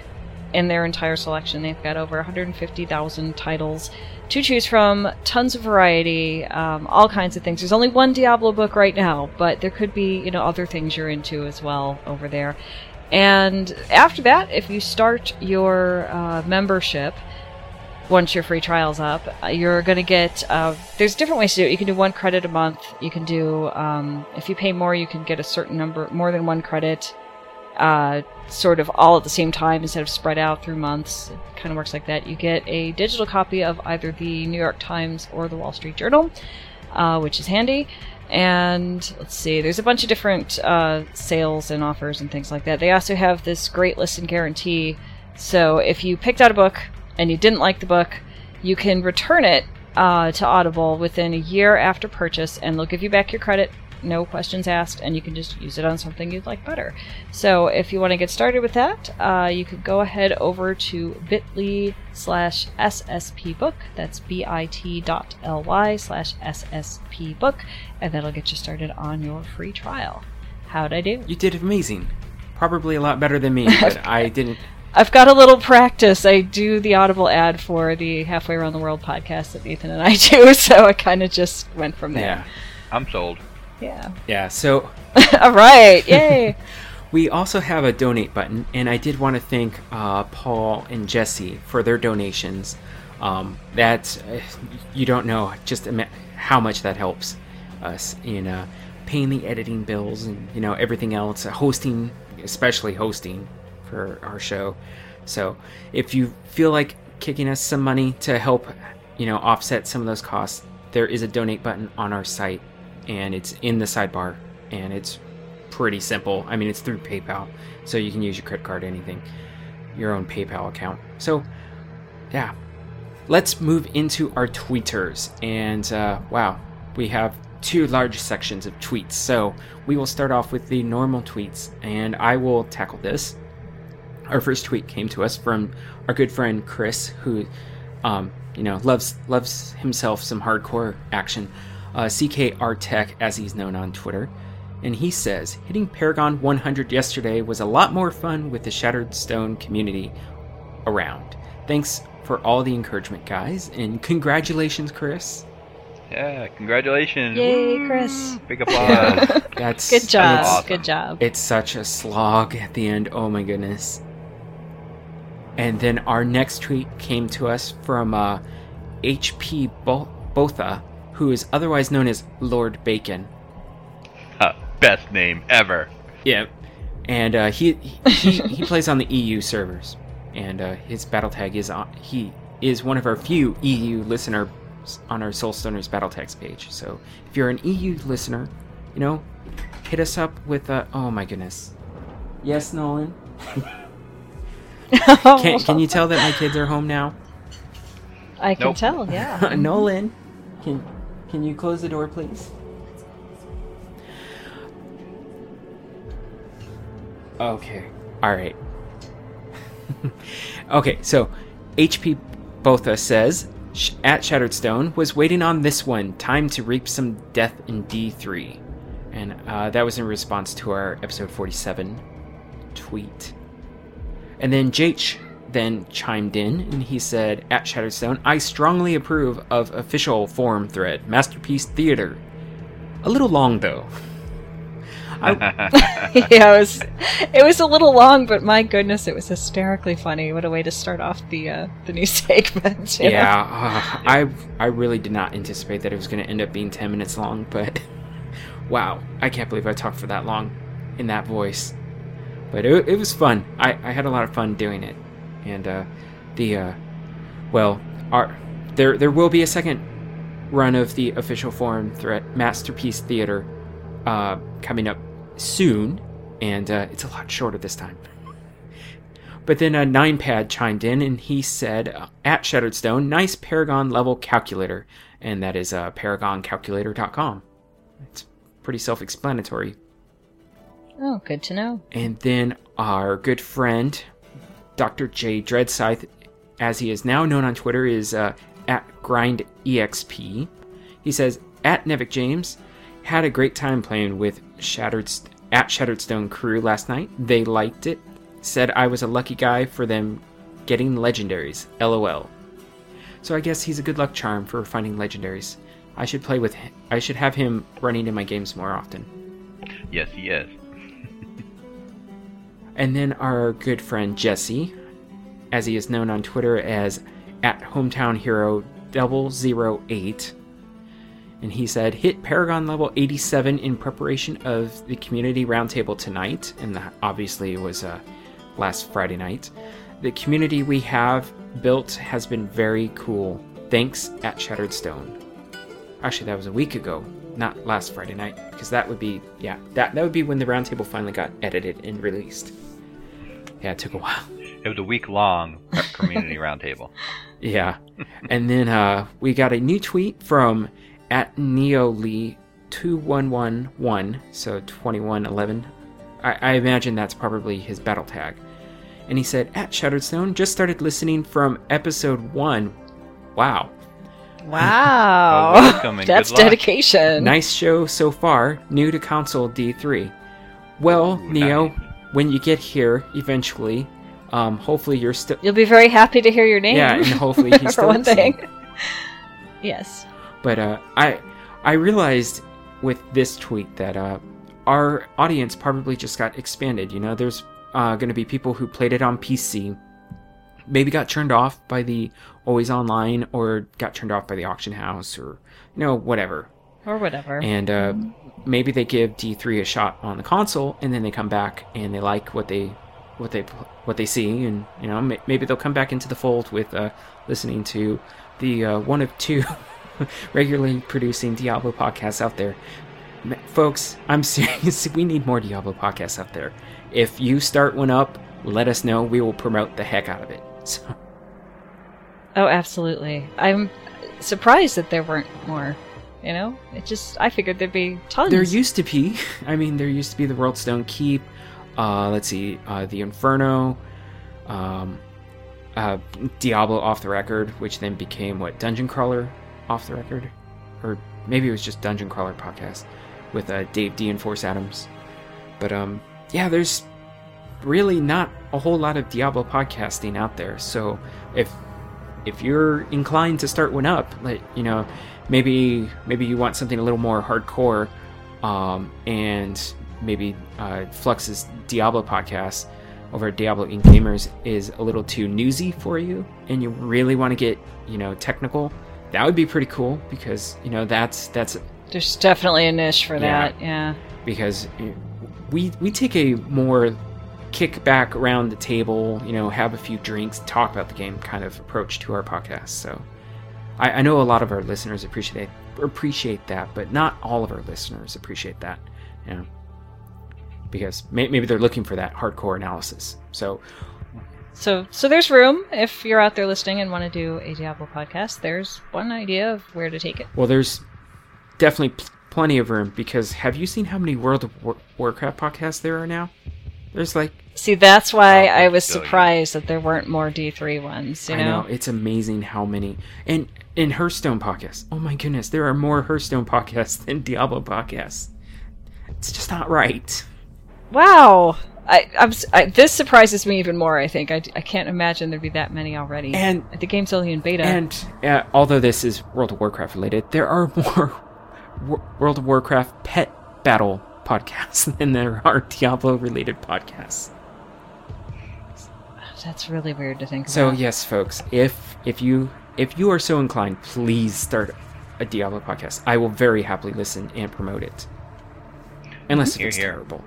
in their entire selection. They've got over one hundred fifty thousand titles to choose from, tons of variety, um, all kinds of things. There's only one Diablo book right now, but there could be, you know, other things you're into as well over there. And after that, if you start your uh, membership, once your free trial's up, you're going to get, uh, there's different ways to do it. You can do one credit a month. You can do, um, if you pay more, you can get a certain number, more than one credit, uh, sort of all at the same time instead of spread out through months. It kind of works like that. You get a digital copy of either the New York Times or the Wall Street Journal, uh, which is handy. And let's see, there's a bunch of different uh, sales and offers and things like that. They also have this great listen guarantee. So if you picked out a book and you didn't like the book, you can return it uh, to Audible within a year after purchase, and they'll give you back your credit, no questions asked, and you can just use it on something you'd like better. So if you want to get started with that, uh, you could go ahead over to bit.ly slash SSPbook. That's bit.ly slash SSPbook, and that'll get you started on your free trial. How'd I do? You did amazing. Probably a lot better than me, but I didn't... I've got a little practice. I do the Audible ad for the Halfway Around the World podcast that Nathan and I do, so I kind of just went from there. Yeah, I'm sold. Yeah. Yeah, so... All right, yay! We also have a donate button, and I did want to thank uh, Paul and Jesse for their donations. Um, that, uh, you don't know just ima- how much that helps us in uh, paying the editing bills and, you know, everything else, hosting, especially hosting, our show. So if you feel like kicking us some money to help, you know, offset some of those costs, there is a donate button on our site, and it's in the sidebar, and it's pretty simple. I mean, it's through PayPal, so you can use your credit card, anything, your own PayPal account. So yeah, let's move into our tweeters, and uh, wow, we have two large sections of tweets. So we will start off with the normal tweets, and I will tackle this. Our first tweet came to us from our good friend Chris, who, um, you know, loves loves himself some hardcore action, uh, C K R Tech, as he's known on Twitter. And he says, hitting Paragon one hundred yesterday was a lot more fun with the Shattered Stone community around. Thanks for all the encouragement, guys, and congratulations, Chris. Yeah, congratulations. Yay, Chris. Big applause. Yeah, that's good job. It's, awesome. Good job. It's such a slog at the end. Oh, my goodness. And then our next tweet came to us from uh, H P Botha, who is otherwise known as Lord Bacon. Uh, best name ever. Yeah. And uh, he he, he plays on the E U servers. And uh, his battle tag is on, he is one of our few E U listener on our Soulstoners battle tags page. So if you're an E U listener, you know, hit us up with a... Oh my goodness. Yes, Nolan? can, can you tell that my kids are home now? I can nope. tell, yeah. Nolan, can can you close the door, please? Okay. All right. Okay, so H P Botha says... at Shattered Stone was waiting on this one, time to reap some death in D three, and uh, that was in response to our episode forty-seven tweet. And then J H then chimed in, and he said, at Shattered Stone, I strongly approve of official forum thread, masterpiece theater. A little long though. I- yeah, it was, it was a little long, but my goodness, it was hysterically funny. What a way to start off the uh, the new segment. Yeah, yeah uh, I I really did not anticipate that it was going to end up being ten minutes long, but wow, I can't believe I talked for that long in that voice. But it, it was fun. I, I had a lot of fun doing it, and uh, the uh, well, our there there will be a second run of the official forum threat masterpiece theater uh, coming up soon, and uh, it's a lot shorter this time. But then uh, Ninepad chimed in, and he said, at Shattered Stone, nice Paragon level calculator, and that is uh, paragon calculator dot com. It's pretty self-explanatory. Oh, good to know. And then our good friend, Doctor J. Dreadscythe, as he is now known on Twitter, is uh, at GrindEXP. He says, at Nevik James, had a great time playing with Shattered at Shattered Stone crew last night. They liked it. Said I was a lucky guy for them Getting legendaries, LOL. So I guess he's a good luck charm for finding legendaries. I should play with him. I should have him running in my games more often. Yes, he is. And then our good friend Jesse, as he is known on Twitter as at Hometown Hero double oh eight. And he said, hit Paragon level eighty-seven in preparation of the community roundtable tonight. And that obviously was uh, last Friday night. The community we have built has been very cool. Thanks at Shattered Stone. Actually, that was a week ago, not last Friday night, because that would be, yeah, that, that would be when the roundtable finally got edited and released. Yeah, it took a while. It was a week-long community roundtable. Yeah. And then uh, we got a new tweet from at Neolee two one one one, so twenty-one eleven. I, I imagine that's probably his battle tag. And he said, at Shattered Stone, just started listening from episode one. Wow. Wow. Well, welcome and that's good luck. Dedication. Nice show so far. New to console D three. Well, ooh, Neo, nice. When you get here eventually, um, hopefully you're still. You'll be very happy to hear your name. Yeah, and hopefully he's for still one listening. Thing. Yes. But uh, I, I realized with this tweet that uh, our audience probably just got expanded. You know, there's uh, going to be people who played it on P C. Maybe got turned off by the always online or got turned off by the auction house or, you know, whatever. Or whatever. And uh, maybe they give D three a shot on the console and then they come back and they like what they what they, what they see. And, you know, maybe they'll come back into the fold with uh, listening to the uh, one of two regularly producing Diablo podcasts out there. Folks, I'm serious. We need more Diablo podcasts out there. If you start one up, let us know. We will promote the heck out of it. So. Oh, absolutely. I'm surprised that there weren't more, you know? It just, I figured there'd be tons. There used to be. I mean, there used to be the Worldstone Keep, uh, let's see, uh, the Inferno, um, uh, Diablo Off the Record, which then became, what, Dungeon Crawler Off the Record? Or maybe it was just Dungeon Crawler Podcast with uh, Dave D and Force Adams. But, um, yeah, there's really not a whole lot of Diablo podcasting out there, so if if you're inclined to start one up, like, you know, maybe maybe you want something a little more hardcore, um, and maybe uh, Flux's Diablo podcast over at Diablo Incorporated. Gamers is a little too newsy for you, and you really want to get, you know, technical. That would be pretty cool because, you know, that's that's there's definitely a niche for yeah, that, yeah. Because we we take a more kick back around the table, you know, have a few drinks, talk about the game kind of approach to our podcast. So I, I know a lot of our listeners appreciate appreciate that, but not all of our listeners appreciate that, you know, because may, maybe they're looking for that hardcore analysis. So, so, so there's room if you're out there listening and want to do a Diablo podcast. There's one idea of where to take it. Well, there's definitely pl- plenty of room because have you seen how many World of War- Warcraft podcasts there are now? There's like see that's why I was billion. surprised that there weren't more D three ones. You know? I know, it's amazing how many. And in Hearthstone podcasts, oh my goodness, there are more Hearthstone podcasts than Diablo podcasts. It's just not right. Wow, I, I'm, I this surprises me even more. I think I, I can't imagine there'd be that many already. And the game's only in beta. And uh, although this is World of Warcraft related, there are more w- World of Warcraft pet battle podcasts than there are Diablo related podcasts. That's really weird to think about. So yes, folks, if if you if you are so inclined, please start a Diablo podcast. I will very happily listen and promote it. Unless it's terrible.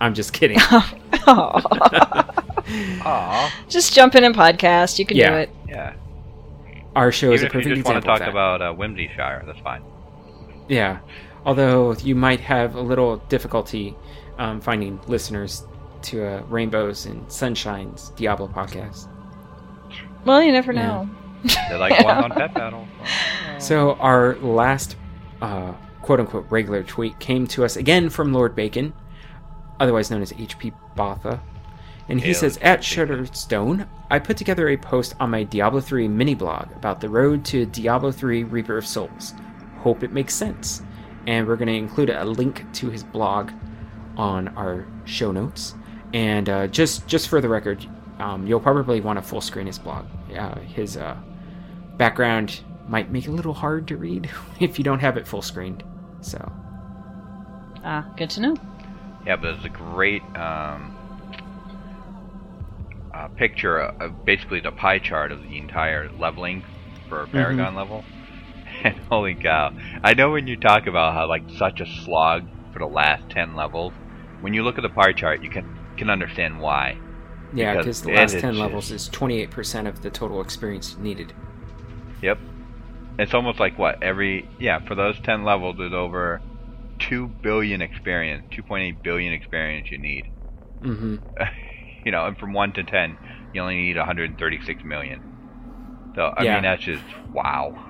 I'm just kidding. Aww. Just jump in and podcast. You can yeah. do it. Yeah. Our show Even is a perfect example of that. If you just want to talk about uh, Wimdyshire, that's fine. Yeah. Although you might have a little difficulty um, finding listeners to uh, Rainbows and Sunshine's Diablo podcast. Well, you never know. Yeah. They're like one on Pet Battle. So our last uh, quote-unquote regular tweet came to us again from Lord Bacon, otherwise known as H P Botha. And he yeah, says, at Shattered Stone, I put together a post on my Diablo three mini-blog about the road to Diablo three Reaper of Souls. Hope it makes sense. And we're going to include a link to his blog on our show notes. And uh, just just for the record, um, you'll probably want to full screen his blog. Uh, his uh, background might make it a little hard to read if you don't have it full screened. So, ah, uh, good to know. Yeah, but it's a great um, uh, picture of basically the pie chart of the entire leveling for a Paragon mm-hmm. level. And holy cow! I know when you talk about how like such a slog for the last ten levels, when you look at the pie chart, you can can understand why. Yeah, because the last ten levels is twenty-eight percent of the total experience needed. Yep. It's almost like what every yeah for those ten levels there's over two billion experience, two point eight billion experience you need. Mm-hmm. You know, and from one to ten, you only need one hundred thirty-six million. So I yeah. mean that's just wow.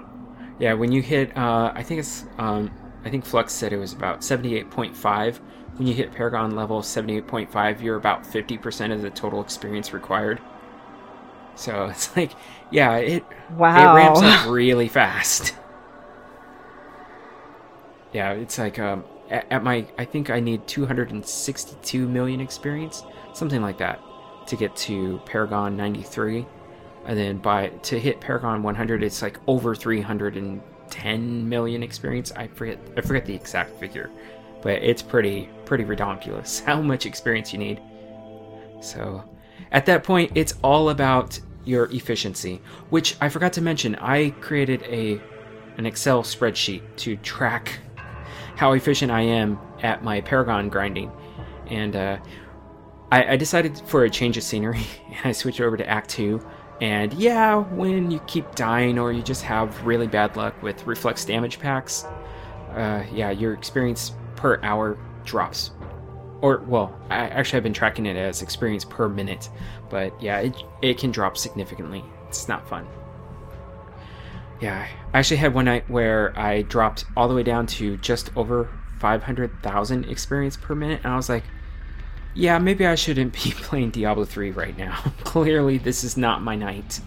Yeah, when you hit, uh, I think it's, um, I think Flux said it was about seventy-eight point five. When you hit Paragon level seventy-eight point five, you're about fifty percent of the total experience required. So it's like, yeah, it wow. it ramps up really fast. Yeah, it's like um, at, at my, I think I need two hundred sixty-two million experience, something like that, to get to Paragon ninety-three. And then by to hit Paragon one hundred, it's like over three hundred ten million experience. I forget I forget the exact figure, but it's pretty pretty ridiculous how much experience you need. So at that point, it's all about your efficiency, which I forgot to mention. I created a an Excel spreadsheet to track how efficient I am at my Paragon grinding, and uh, I, I decided for a change of scenery, and I switched over to Act two. And yeah, when you keep dying or you just have really bad luck with reflex damage packs, uh, yeah, your experience per hour drops. Or, well, I actually I've been tracking it as experience per minute, but yeah, it it can drop significantly. It's not fun. Yeah, I actually had one night where I dropped all the way down to just over five hundred thousand experience per minute, and I was like, yeah, maybe I shouldn't be playing Diablo three right now. Clearly, this is not my night.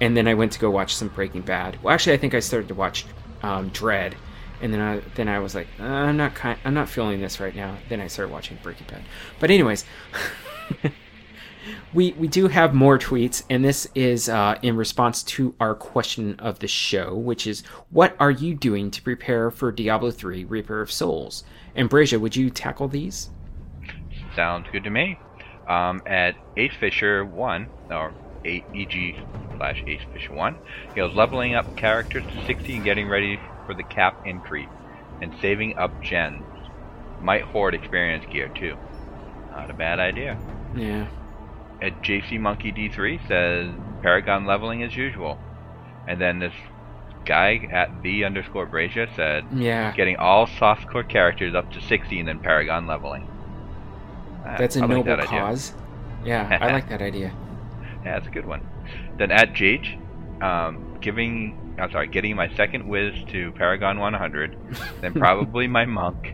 And then I went to go watch some Breaking Bad. Well, actually, I think I started to watch um, N three R D, and then I then I was like, uh, I'm not kind, I'm not feeling this right now. Then I started watching Breaking Bad. But anyways, we we do have more tweets, and this is uh, in response to our question of the show, which is, what are you doing to prepare for Diablo three Reaper of Souls? Ambrosia, would you tackle these? Sounds good to me. Um, at eight fisher one, or eight E G slash eight fisher one, he was leveling up characters to sixty and getting ready for the cap increase, and saving up gens. Might hoard experience gear too. Not a bad idea. Yeah. At J C Monkey D three says, Paragon leveling as usual. And then this guy at the underscore Bracia said, yeah, getting all softcore characters up to sixty and then Paragon leveling. That's a noble cause. Yeah, I like that idea. Yeah, that's a good one. Then at J H, um, giving, I'm sorry, getting my second whiz to Paragon one hundred, then probably my monk,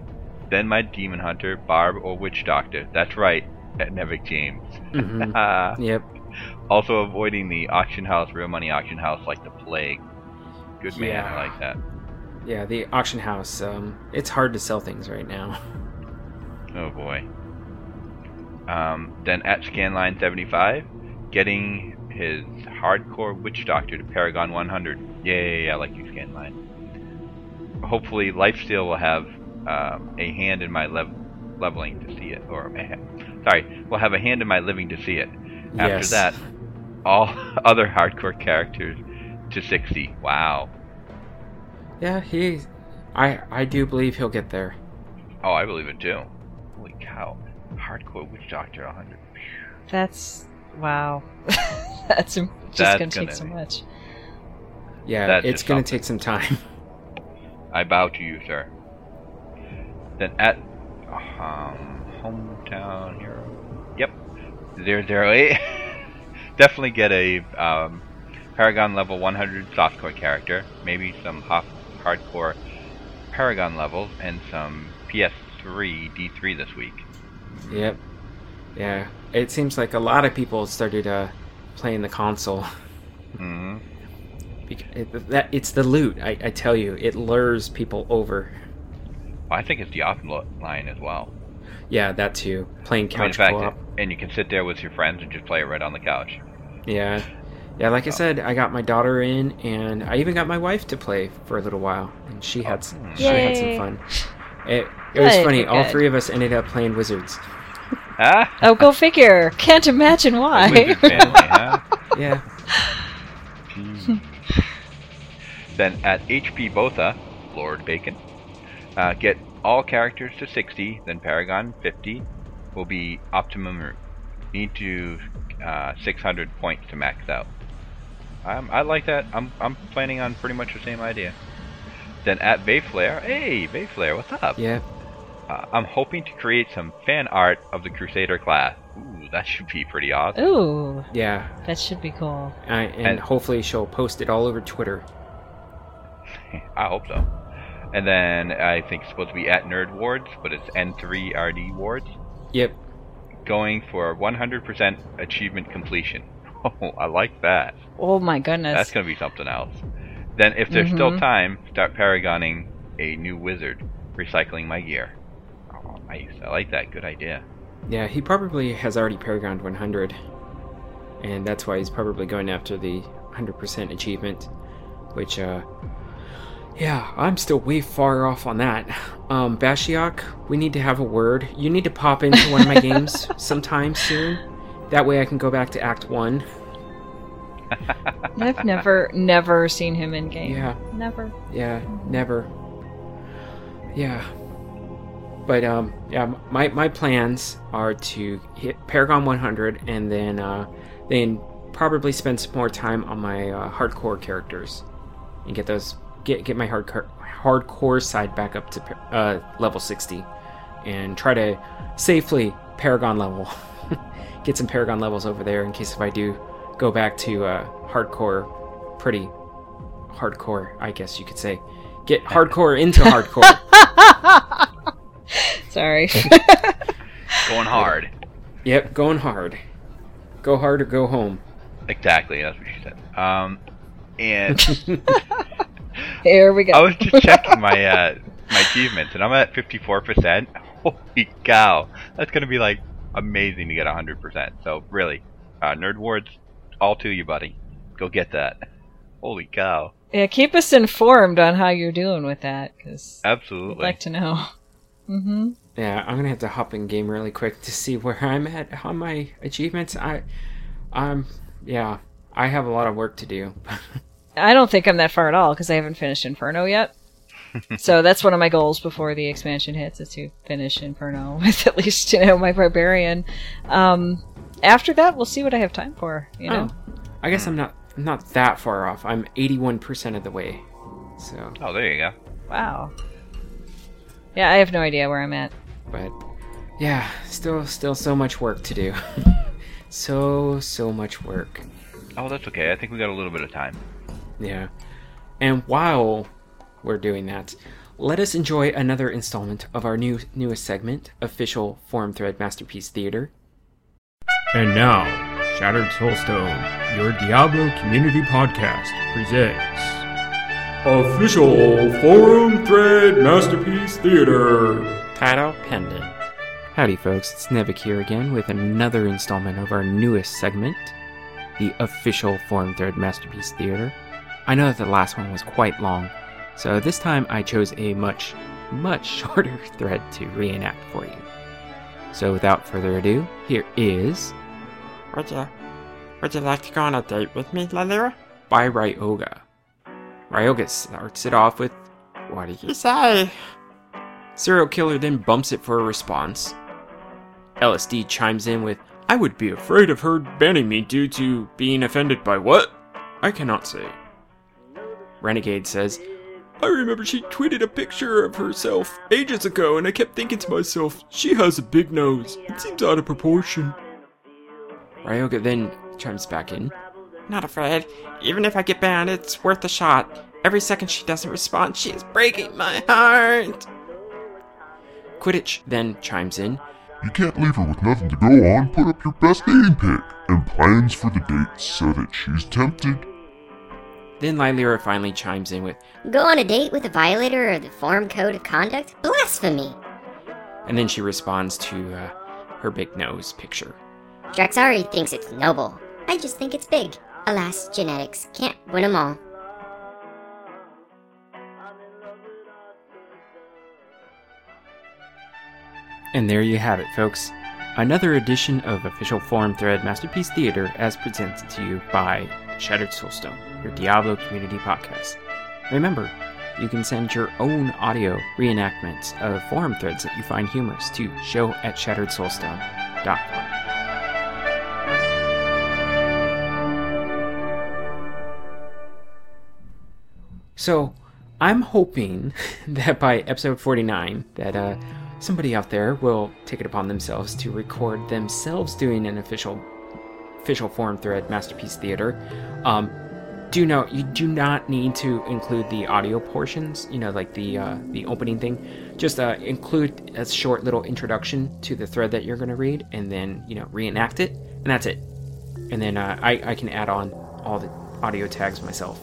then my demon hunter, barb, or witch doctor. That's right, at Nevik James. Mm-hmm. uh, yep. Also avoiding the auction house, real money auction house, like the plague. Good man, yeah. I like that. Yeah, the auction house. Um, it's hard to sell things right now. Oh boy. Um, then at Scanline seventy-five, getting his hardcore witch doctor to Paragon one hundred. Yay, I like you, Scanline. Hopefully Lifesteal will have um, a hand in my lev- leveling to see it. Or Sorry, will have a hand in my living to see it. After yes. that, all other hardcore characters to sixty. Wow. Yeah, he. I, I do believe he'll get there. Oh, I believe it too. Holy cow. Hardcore Witch Doctor one hundred. That's wow. That's just That's gonna, gonna take so much. Yeah, That's it's gonna something. take some time. I bow to you, sir. Then at um, Hometown Hero. Yep, zero zero eight. Definitely get a um, Paragon level one hundred softcore character. Maybe some hop- hardcore Paragon levels and some P S three D three this week. Yep. Yeah. It seems like a lot of people started uh, playing the console. Mm-hmm. It, that, it's the loot, I, I tell you. It lures people over. Well, I think it's the offline as well. Yeah, that too. Playing couch I mean, co-op. Fact, and you can sit there with your friends and just play it right on the couch. Yeah. Yeah, like I said, I got my daughter in, and I even got my wife to play for a little while, and she had some, she had some fun. It, it was funny. Good. All three of us ended up playing Wizards. Huh? Oh, go figure. Can't imagine why. Wizard family, huh? Yeah. Then at H P Botha, Lord Bacon, uh, get all characters to sixty, then Paragon fifty will be optimum route. Need to uh, six hundred points to max out. I'm, I like that. I'm I'm planning on pretty much the same idea. Then at Bayflare, hey Bayflare, what's up? Yeah. Uh, I'm hoping to create some fan art of the Crusader class. Ooh, that should be pretty awesome. Ooh. Yeah. That should be cool. Uh, and, and hopefully she'll post it all over Twitter. I hope so. And then I think it's supposed to be at N three R D Wards, but it's N three R D Wards. Yep. Going for one hundred percent achievement completion. Oh, I like that. Oh my goodness. That's going to be something else. Then if there's mm-hmm. still time, start paragoning a new wizard, recycling my gear. Oh, nice. I like that. Good idea. Yeah, he probably has already paragoned one hundred. And that's why he's probably going after the one hundred percent achievement, which, uh... yeah, I'm still way far off on that. Um, Bashiok, we need to have a word. You need to pop into one of my games sometime soon. That way I can go back to Act one. I've never, never seen him in game. Yeah. Never. Yeah, never. Yeah. But, um, yeah, my, my plans are to hit Paragon one hundred and then, uh, then probably spend some more time on my uh, hardcore characters and get those... Get get my hardcore hardcore side back up to uh, level sixty, and try to safely Paragon level. Get some Paragon levels over there in case if I do go back to uh, hardcore, pretty hardcore, I guess you could say. Get hardcore into hardcore. Sorry. Going hard. Yep, going hard. Go hard or go home. Exactly, that's what she said. Um, and. Here we go. I was just checking my uh, my achievements, and I'm at fifty-four percent. Holy cow. That's going to be, like, amazing to get one hundred percent. So, really, uh, N three R D Wards, all to you, buddy. Go get that. Holy cow. Yeah, keep us informed on how you're doing with that, because absolutely, we'd like to know. Mm-hmm. Yeah, I'm going to have to hop in game really quick to see where I'm at on my achievements. I, um, yeah, I have a lot of work to do. I don't think I'm that far at all because I haven't finished Inferno yet. So that's one of my goals before the expansion hits is to finish Inferno with at least, you know, my barbarian. Um, after that, we'll see what I have time for, you know. Oh, I guess I'm not I'm not that far off. I'm eighty-one percent of the way. So. Oh, there you go. Wow. Yeah, I have no idea where I'm at. But yeah, still still so much work to do. so so much work. Oh, that's okay. I think we got a little bit of time. Yeah. And while we're doing that, let us enjoy another installment of our new newest segment, Official FormThread Masterpiece Theater. And now, Shattered Soulstone, your Diablo community podcast, presents Official FormThread Masterpiece Theater. Title pending. Howdy folks, it's Nevik here again with another installment of our newest segment, the Official FormThread Masterpiece Theater. I know that the last one was quite long, so this time I chose a much, much shorter thread to reenact for you. So without further ado, here is... Would you, would you like to go on a date with me, Lalira? By Ryoga. Ryoga starts it off with, what did you say? Serial Killer then bumps it for a response. L S D chimes in with, I would be afraid of her banning me due to being offended by what? I cannot say. Renegade says, I remember she tweeted a picture of herself ages ago and I kept thinking to myself, she has a big nose. It seems out of proportion. Ryoga then chimes back in. Not afraid. Even if I get banned, it's worth a shot. Every second she doesn't respond, she is breaking my heart. Quidditch then chimes in. You can't leave her with nothing to go on. Put up your best dating pic and plans for the date so that she's tempted. Then Lylira finally chimes in with, Go on a date with a violator of the form code of conduct? Blasphemy! And then she responds to uh, her big nose picture. Draxari thinks it's noble. I just think it's big. Alas, genetics can't win them all. And there you have it, folks. Another edition of Official Forum Thread Masterpiece Theater as presented to you by Shattered Soulstone, your Diablo community podcast. Remember, you can send your own audio reenactments of forum threads that you find humorous to show at shattered soulstone dot com. So, I'm hoping that by episode forty-nine, that uh, somebody out there will take it upon themselves to record themselves doing an official official forum thread Masterpiece Theater. Um, do know you do not need to include the audio portions, you know, like the uh, the opening thing. Just uh, include a short little introduction to the thread that you're going to read, and then you know reenact it, and that's it. And then uh, I I can add on all the audio tags myself.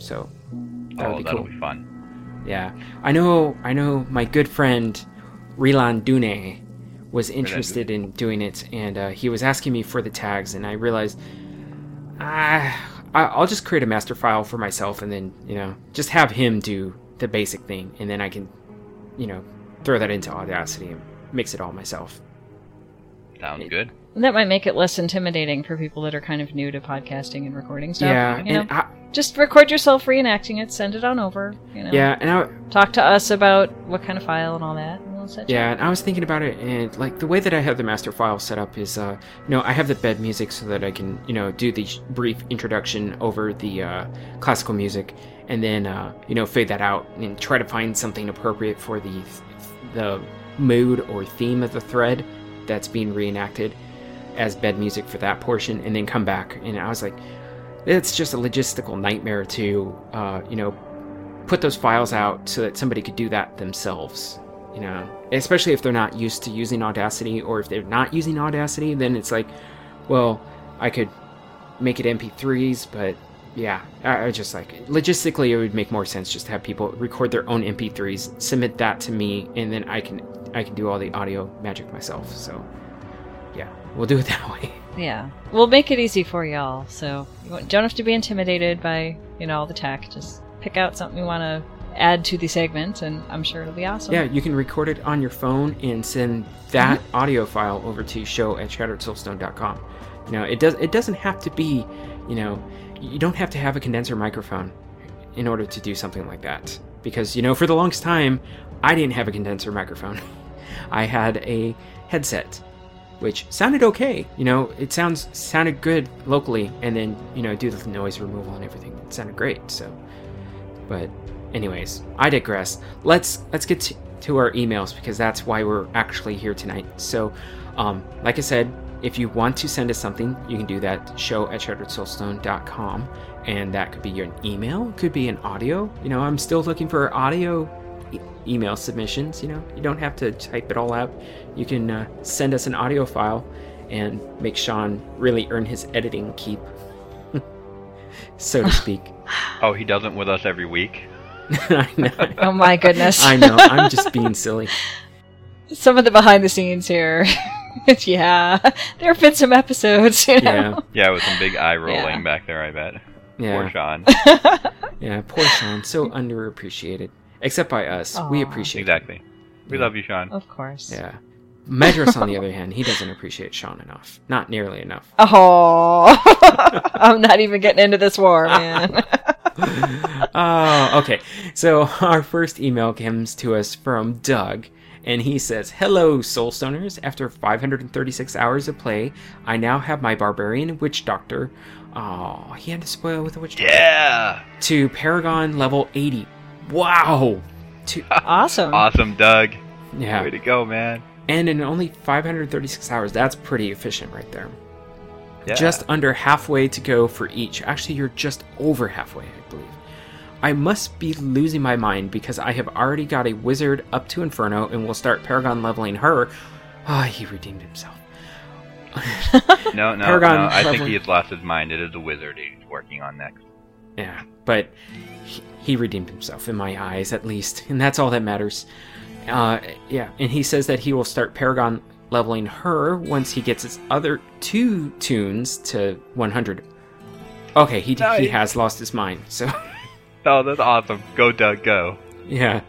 So. That would oh, be that'll cool. be fun. Yeah. I know I know my good friend Rilan Dune was interested in doing it, and uh, he was asking me for the tags, and I realized ah, I'll just create a master file for myself and then, you know, just have him do the basic thing, and then I can, you know, throw that into Audacity and mix it all myself. Sounds it, good. And that might make it less intimidating for people that are kind of new to podcasting and recording stuff. Yeah, you know, I, just record yourself reenacting it, send it on over. You know, yeah, and I, talk to us about what kind of file and all that. And all that yeah, shit. And I was thinking about it, and like the way that I have the master file set up is, uh, you know, I have the bed music so that I can, you know, do the sh- brief introduction over the uh, classical music, and then uh, you know, fade that out and try to find something appropriate for the the mood or theme of the thread that's being reenacted as bed music for that portion, and then come back. And I was like, it's just a logistical nightmare to uh you know put those files out so that somebody could do that themselves, you know especially if they're not used to using Audacity, or if they're not using Audacity, then it's like, well, I could make it M P threes, but yeah, I, I just like logistically it would make more sense just to have people record their own M P threes, submit that to me, and then I can I can do all the audio magic myself. So yeah, we'll do it that way. Yeah, we'll make it easy for y'all, so you don't have to be intimidated by, you know, all the tech. Just pick out something you want to add to the segment, and I'm sure it'll be awesome. Yeah, you can record it on your phone and send that mm-hmm. audio file over to show at shattered soulstone dot com. You know, it, does, it doesn't have to be, you know, you don't have to have a condenser microphone in order to do something like that. Because, you know, for the longest time, I didn't have a condenser microphone. I had a headset, which sounded okay. You know, it sounds sounded good locally, and then, you know, do the noise removal and everything. It sounded great, so. But anyways, I digress. Let's let's get to, to our emails, because that's why we're actually here tonight. So, um, like I said, if you want to send us something, you can do that, show at shattered soulstone dot com, and that could be an email, could be an audio. You know, I'm still looking for audio email submissions. You know, you don't have to type it all out. You can uh, send us an audio file and make Sean really earn his editing keep, so to speak. Oh, he doesn't with us every week. I know. Oh my goodness. I know. I'm just being silly. Some of the behind the scenes here. Yeah, there have been some episodes. You know? Yeah, yeah, with some big eye rolling yeah. back there. I bet. Yeah. Poor Sean. Yeah, poor Sean. So underappreciated. Except by us. Aww. We appreciate exactly. it. Exactly. We love you, Sean. Of course. Yeah. Medras, on the other hand, he doesn't appreciate Sean enough. Not nearly enough. Oh. I'm not even getting into this war, man. Oh, okay. So our first email comes to us from Doug, and he says, "Hello, Soulstoners. After five hundred thirty-six hours of play, I now have my Barbarian Witch Doctor." Oh, he had to spoil with the Witch Doctor. Yeah. To Paragon level eighty. Wow! Two- awesome. Awesome, Doug. Yeah. Way to go, man. And in only five hundred thirty-six hours, that's pretty efficient right there. Yeah. Just under halfway to go for each. Actually, you're just over halfway, I believe. I must be losing my mind because I have already got a wizard up to Inferno and will start Paragon leveling her. Ah, oh, he redeemed himself. no, no, Paragon no. I leveling- think he has lost his mind. It is a wizard he's working on next. Yeah, but... He- He redeemed himself, in my eyes at least, and that's all that matters. Uh, yeah, and he says that he will start Paragon leveling her once he gets his other two tunes to one hundred. Okay, he nice. he has lost his mind, so... Oh, that's awesome. Go, Doug, go. Yeah.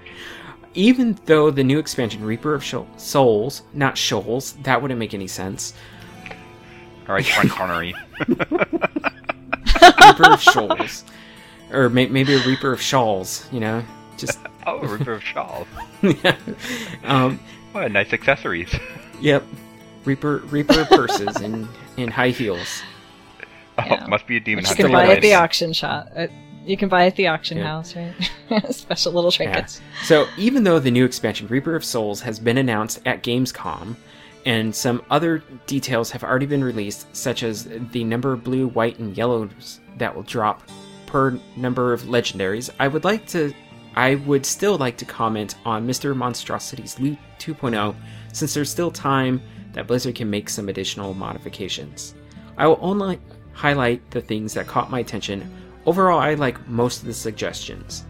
Even though the new expansion, Reaper of Souls, not Shoals, that wouldn't make any sense. All right, Frank Connery. Reaper of Shoals. Or may- maybe a Reaper of Shawls, you know? Just Oh, a Reaper of Shawls. Yeah. Um, what nice accessories. Yep. Reaper Reaper of Purses and, and high heels. Oh, yeah. Must be a demon hunter. You can buy at the auction shop. Uh, you can buy at the auction yeah. house, right? Special little trinkets. Yeah. So even though the new expansion, Reaper of Souls, has been announced at Gamescom, and some other details have already been released, such as the number of blue, white, and yellows that will drop per number of legendaries, I would like to, I would still like to comment on Mister Monstrosity's Loot two point oh, since there's still time that Blizzard can make some additional modifications. I will only highlight the things that caught my attention. Overall, I like most of the suggestions.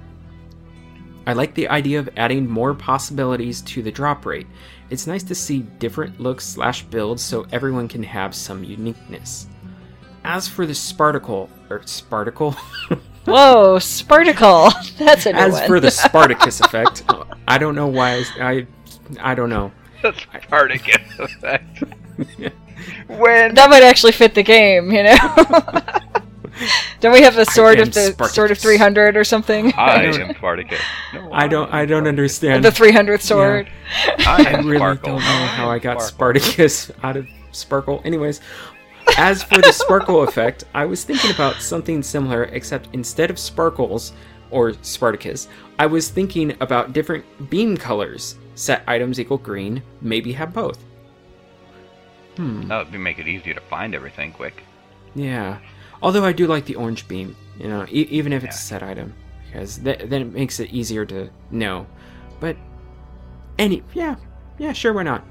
I like the idea of adding more possibilities to the drop rate. It's nice to see different looks slash builds so everyone can have some uniqueness. As for the Spartacle, or Spartacle? Whoa, Spartacle! That's a new As one. for the Spartacus effect, I don't know why, I, I, I don't know. The Spartacus effect. Yeah. When? That might actually fit the game, you know? Don't we have a sword of the Spartacus. Sword of three hundred or something? I am Spartacus. No, I don't. I don't understand the three hundredth sword. Yeah. I, I really Sparkle. don't know how I got Sparkle. Spartacus out of Sparkle. Anyways, as for the Sparkle effect, I was thinking about something similar, except instead of sparkles or Spartacus, I was thinking about different beam colors. Set items equal green. Maybe have both. Hmm. That would make it easier to find everything quick. Yeah. Although I do like the orange beam, you know, e- even if it's yeah. a set item, because th- then it makes it easier to know. But any, yeah, yeah, sure, why not?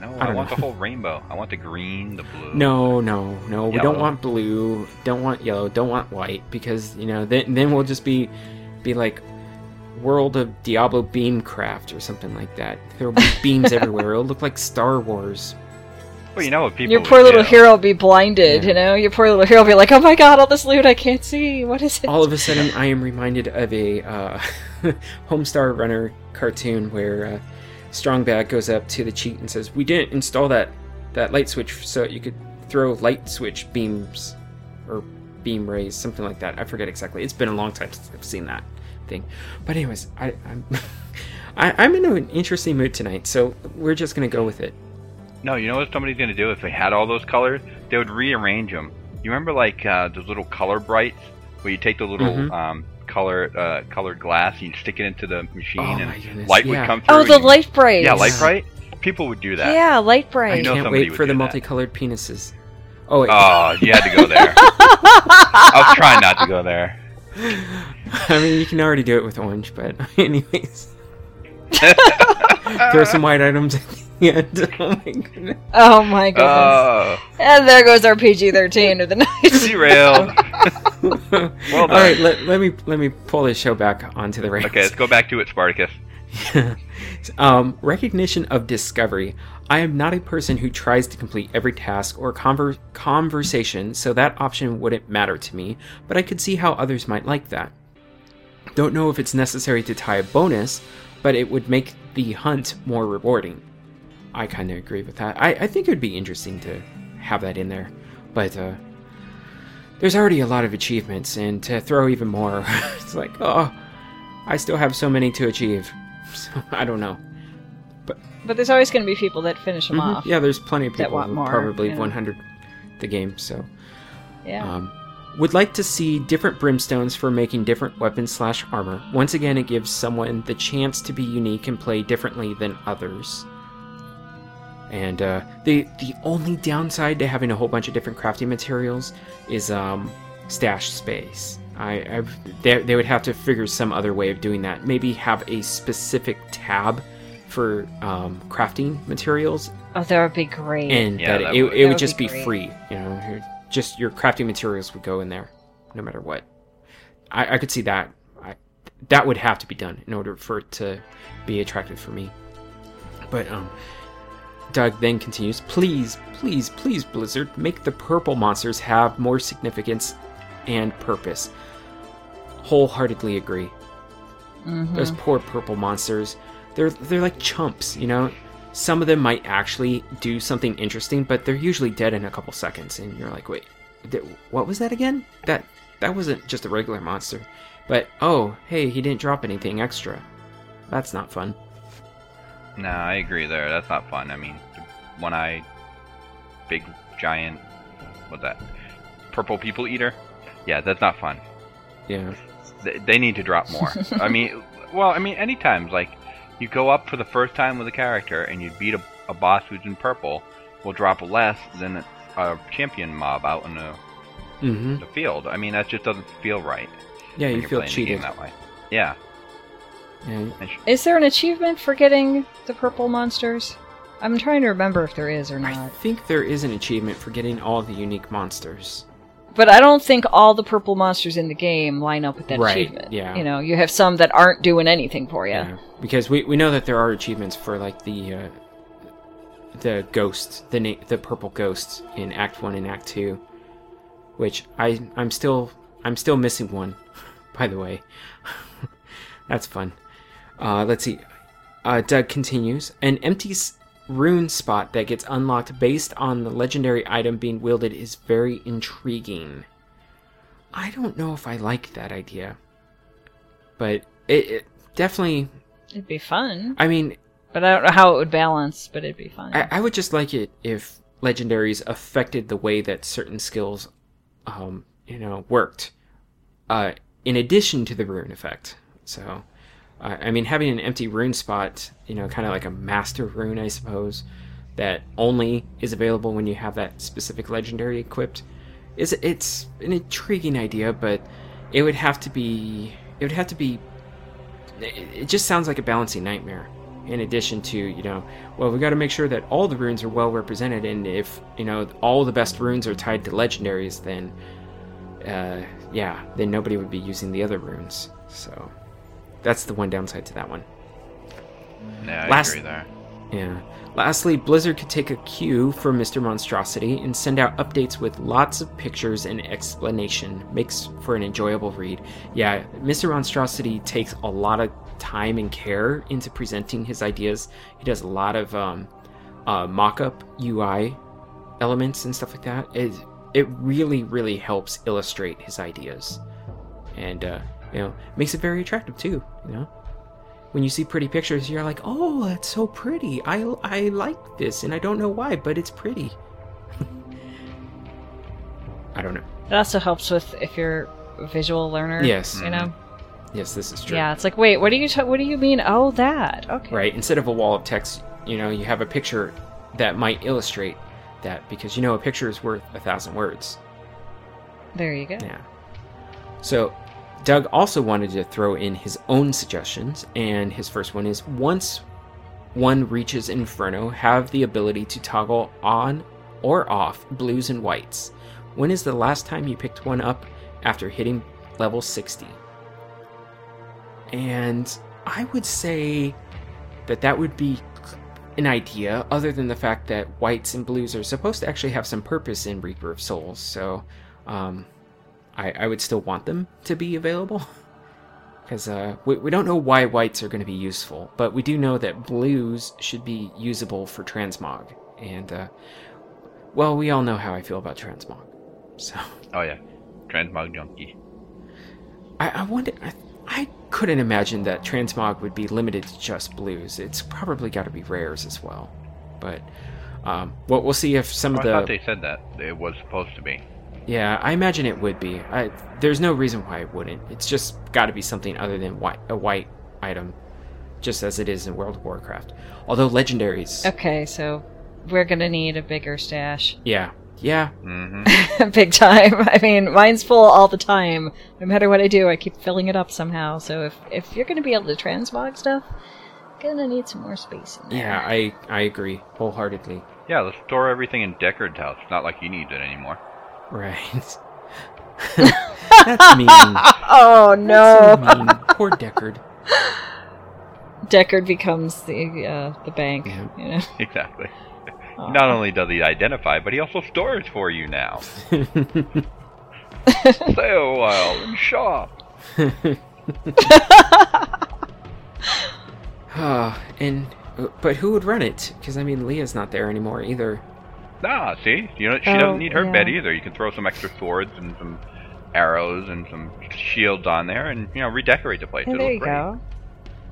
No, I, I want know. the whole rainbow. I want the green, the blue. No, no, no. Yellow. We don't want blue. Don't want yellow. Don't want white, because you know, then then we'll just be, be like, World of Diablo Beamcraft or something like that. There will be beams everywhere. It'll look like Star Wars. Well, you know what people Your poor would, little you know. hero will be blinded, yeah. you know? Your poor little hero will be like, oh my god, all this loot I can't see. What is it? All of a sudden, I am reminded of a uh, Homestar Runner cartoon where uh, Strongbad goes up to the cheat and says, we didn't install that, that light switch so you could throw light switch beams or beam rays, something like that. I forget exactly. It's been a long time since I've seen that thing. But anyways, I, I'm, I, I'm in an interesting mood tonight, so we're just going to go with it. No, you know what somebody's going to do? If they had all those colors, they would rearrange them. You remember, like, uh, those little color brights? Where you take the little mm-hmm. um, color, uh, colored glass and you stick it into the machine oh and light yeah. would come through. Oh, the light bright. Yeah, light bright. People would do that. Yeah, light bright. I, I can't wait for the multicolored that. penises. Oh, wait. Oh, you had to go there. I was trying not to go there. I mean, you can already do it with orange, but anyways. Throw some white items in. Yeah, oh my goodness. Oh my goodness. Uh, and there goes our P G thirteen of the night. Derailed. Well done. All right, let, let me let me pull this show back onto the rails. Okay, let's go back to it, Spartacus. um, recognition of discovery. I am not a person who tries to complete every task or conver- conversation, so that option wouldn't matter to me, but I could see how others might like that. Don't know if it's necessary to tie a bonus, but it would make the hunt more rewarding. I kind of agree with that. I, I think it would be interesting to have that in there. But uh, there's already a lot of achievements, and to throw even more, it's like, oh, I still have so many to achieve. So, I don't know. But but there's always going to be people that finish them mm-hmm. off. Yeah, there's plenty of people that want more, probably yeah. one hundred the game. So, yeah. Um, would like to see different brimstones for making different weapons slash armor. Once again, it gives someone the chance to be unique and play differently than others. And uh, the the only downside to having a whole bunch of different crafting materials is um, stash space. I, I they, they would have to figure some other way of doing that. Maybe have a specific tab for um, crafting materials. Oh, that would be great. And yeah, that, that it, would, it, it would, would just be, be free. You know, just your crafting materials would go in there, no matter what. I, I could see that. I, that would have to be done in order for it to be attractive for me. But um, Doug then continues, please, please, please, Blizzard, make the purple monsters have more significance and purpose. Wholeheartedly agree. Mm-hmm. Those poor purple monsters, they're they're like chumps, you know? Some of them might actually do something interesting, but they're usually dead in a couple seconds, and you're like, wait, th- what was that again? That that wasn't just a regular monster. But, oh, hey, he didn't drop anything extra. That's not fun. No, I agree there. That's not fun. I mean, one-eyed, big, giant, what's that? Purple people eater? Yeah, that's not fun. Yeah. They, they need to drop more. I mean, well, I mean, anytime, like, you go up for the first time with a character and you beat a, a boss who's in purple, will drop less than a champion mob out in the, mm-hmm. the field. I mean, that just doesn't feel right. Yeah, you feel cheated that way. Yeah. Yeah. Is there an achievement for getting the purple monsters? I'm trying to remember if there is or not. I think there is an achievement for getting all the unique monsters. But I don't think all the purple monsters in the game line up with that right, achievement. Yeah. You know, you have some that aren't doing anything for you. Yeah. Because we, we know that there are achievements for like the uh, the ghost, the na- the purple ghosts in Act One and Act Two, which I I'm still I'm still missing one, by the way. That's fun. Uh, let's see. Uh, Doug continues. An empty rune spot that gets unlocked based on the legendary item being wielded is very intriguing. I don't know if I like that idea. But it, it definitely... It'd be fun. I mean... But I don't know how it would balance, but it'd be fun. I, I would just like it if legendaries affected the way that certain skills, um, you know, worked. Uh, in addition to the rune effect. So... Uh, I mean, having an empty rune spot, you know, kind of like a master rune, I suppose, that only is available when you have that specific legendary equipped, is it's an intriguing idea, but it would have to be, it would have to be, it, it just sounds like a balancing nightmare. In addition to, you know, well, we got to make sure that all the runes are well represented, and if, you know, all the best runes are tied to legendaries, then, uh, yeah, then nobody would be using the other runes, so... That's the one downside to that one. Yeah, I Last- agree there. Yeah. Lastly, Blizzard could take a cue from Mister Monstrosity and send out updates with lots of pictures and explanation. Makes for an enjoyable read. Yeah, Mister Monstrosity takes a lot of time and care into presenting his ideas. He does a lot of um, uh, mock-up U I elements and stuff like that. It it really, really helps illustrate his ideas. And, uh... you know, makes it very attractive too, you know? When you see pretty pictures, you're like, oh, that's so pretty. I, I like this, and I don't know why, but it's pretty. I don't know. It also helps with if you're a visual learner. Yes. You know? Yes, this is true. Yeah, it's like, wait, what do you ta- what do you mean? Oh, that. Okay. Right, instead of a wall of text, you know, you have a picture that might illustrate that, because, you know, a picture is worth a thousand words. There you go. Yeah. So... Doug also wanted to throw in his own suggestions, and his first one is, once one reaches Inferno, have the ability to toggle on or off blues and whites. When is the last time you picked one up after hitting level sixty? And I would say that that would be an idea, other than the fact that whites and blues are supposed to actually have some purpose in Reaper of Souls, so... um I, I would still want them to be available because uh, we, we don't know why whites are going to be useful, but we do know that blues should be usable for transmog. And, uh, well, we all know how I feel about transmog. So. Oh, yeah. Transmog junkie. I, I wonder... I, I couldn't imagine that transmog would be limited to just blues. It's probably got to be rares as well. But um, well, we'll see if some oh, of the... I thought they said that. It was supposed to be. Yeah, I imagine it would be. I, there's no reason why it wouldn't. It's just got to be something other than white, a white item, just as it is in World of Warcraft. Although legendaries... Okay, so we're going to need a bigger stash. Yeah. Yeah. Mm-hmm. Big time. I mean, mine's full all the time. No matter what I do, I keep filling it up somehow. So if, if you're going to be able to transmog stuff, you're going to need some more space in there. Yeah, I, I agree wholeheartedly. Yeah, let's store everything in Deckard's house. It's not like you need it anymore. Right. That's mean. Oh, no. That's so mean. Poor Deckard. Deckard becomes the uh, the bank. Yeah. You know? Exactly. Aww. Not only does he identify, but he also stores for you now. Stay a while and shop. Oh, and but who would run it? Because I mean, Leah's not there anymore either. Ah, see, you know she oh, doesn't need her yeah. bed either. You can throw some extra swords and some arrows and some shields on there, and you know redecorate the place. There It'll you break. go.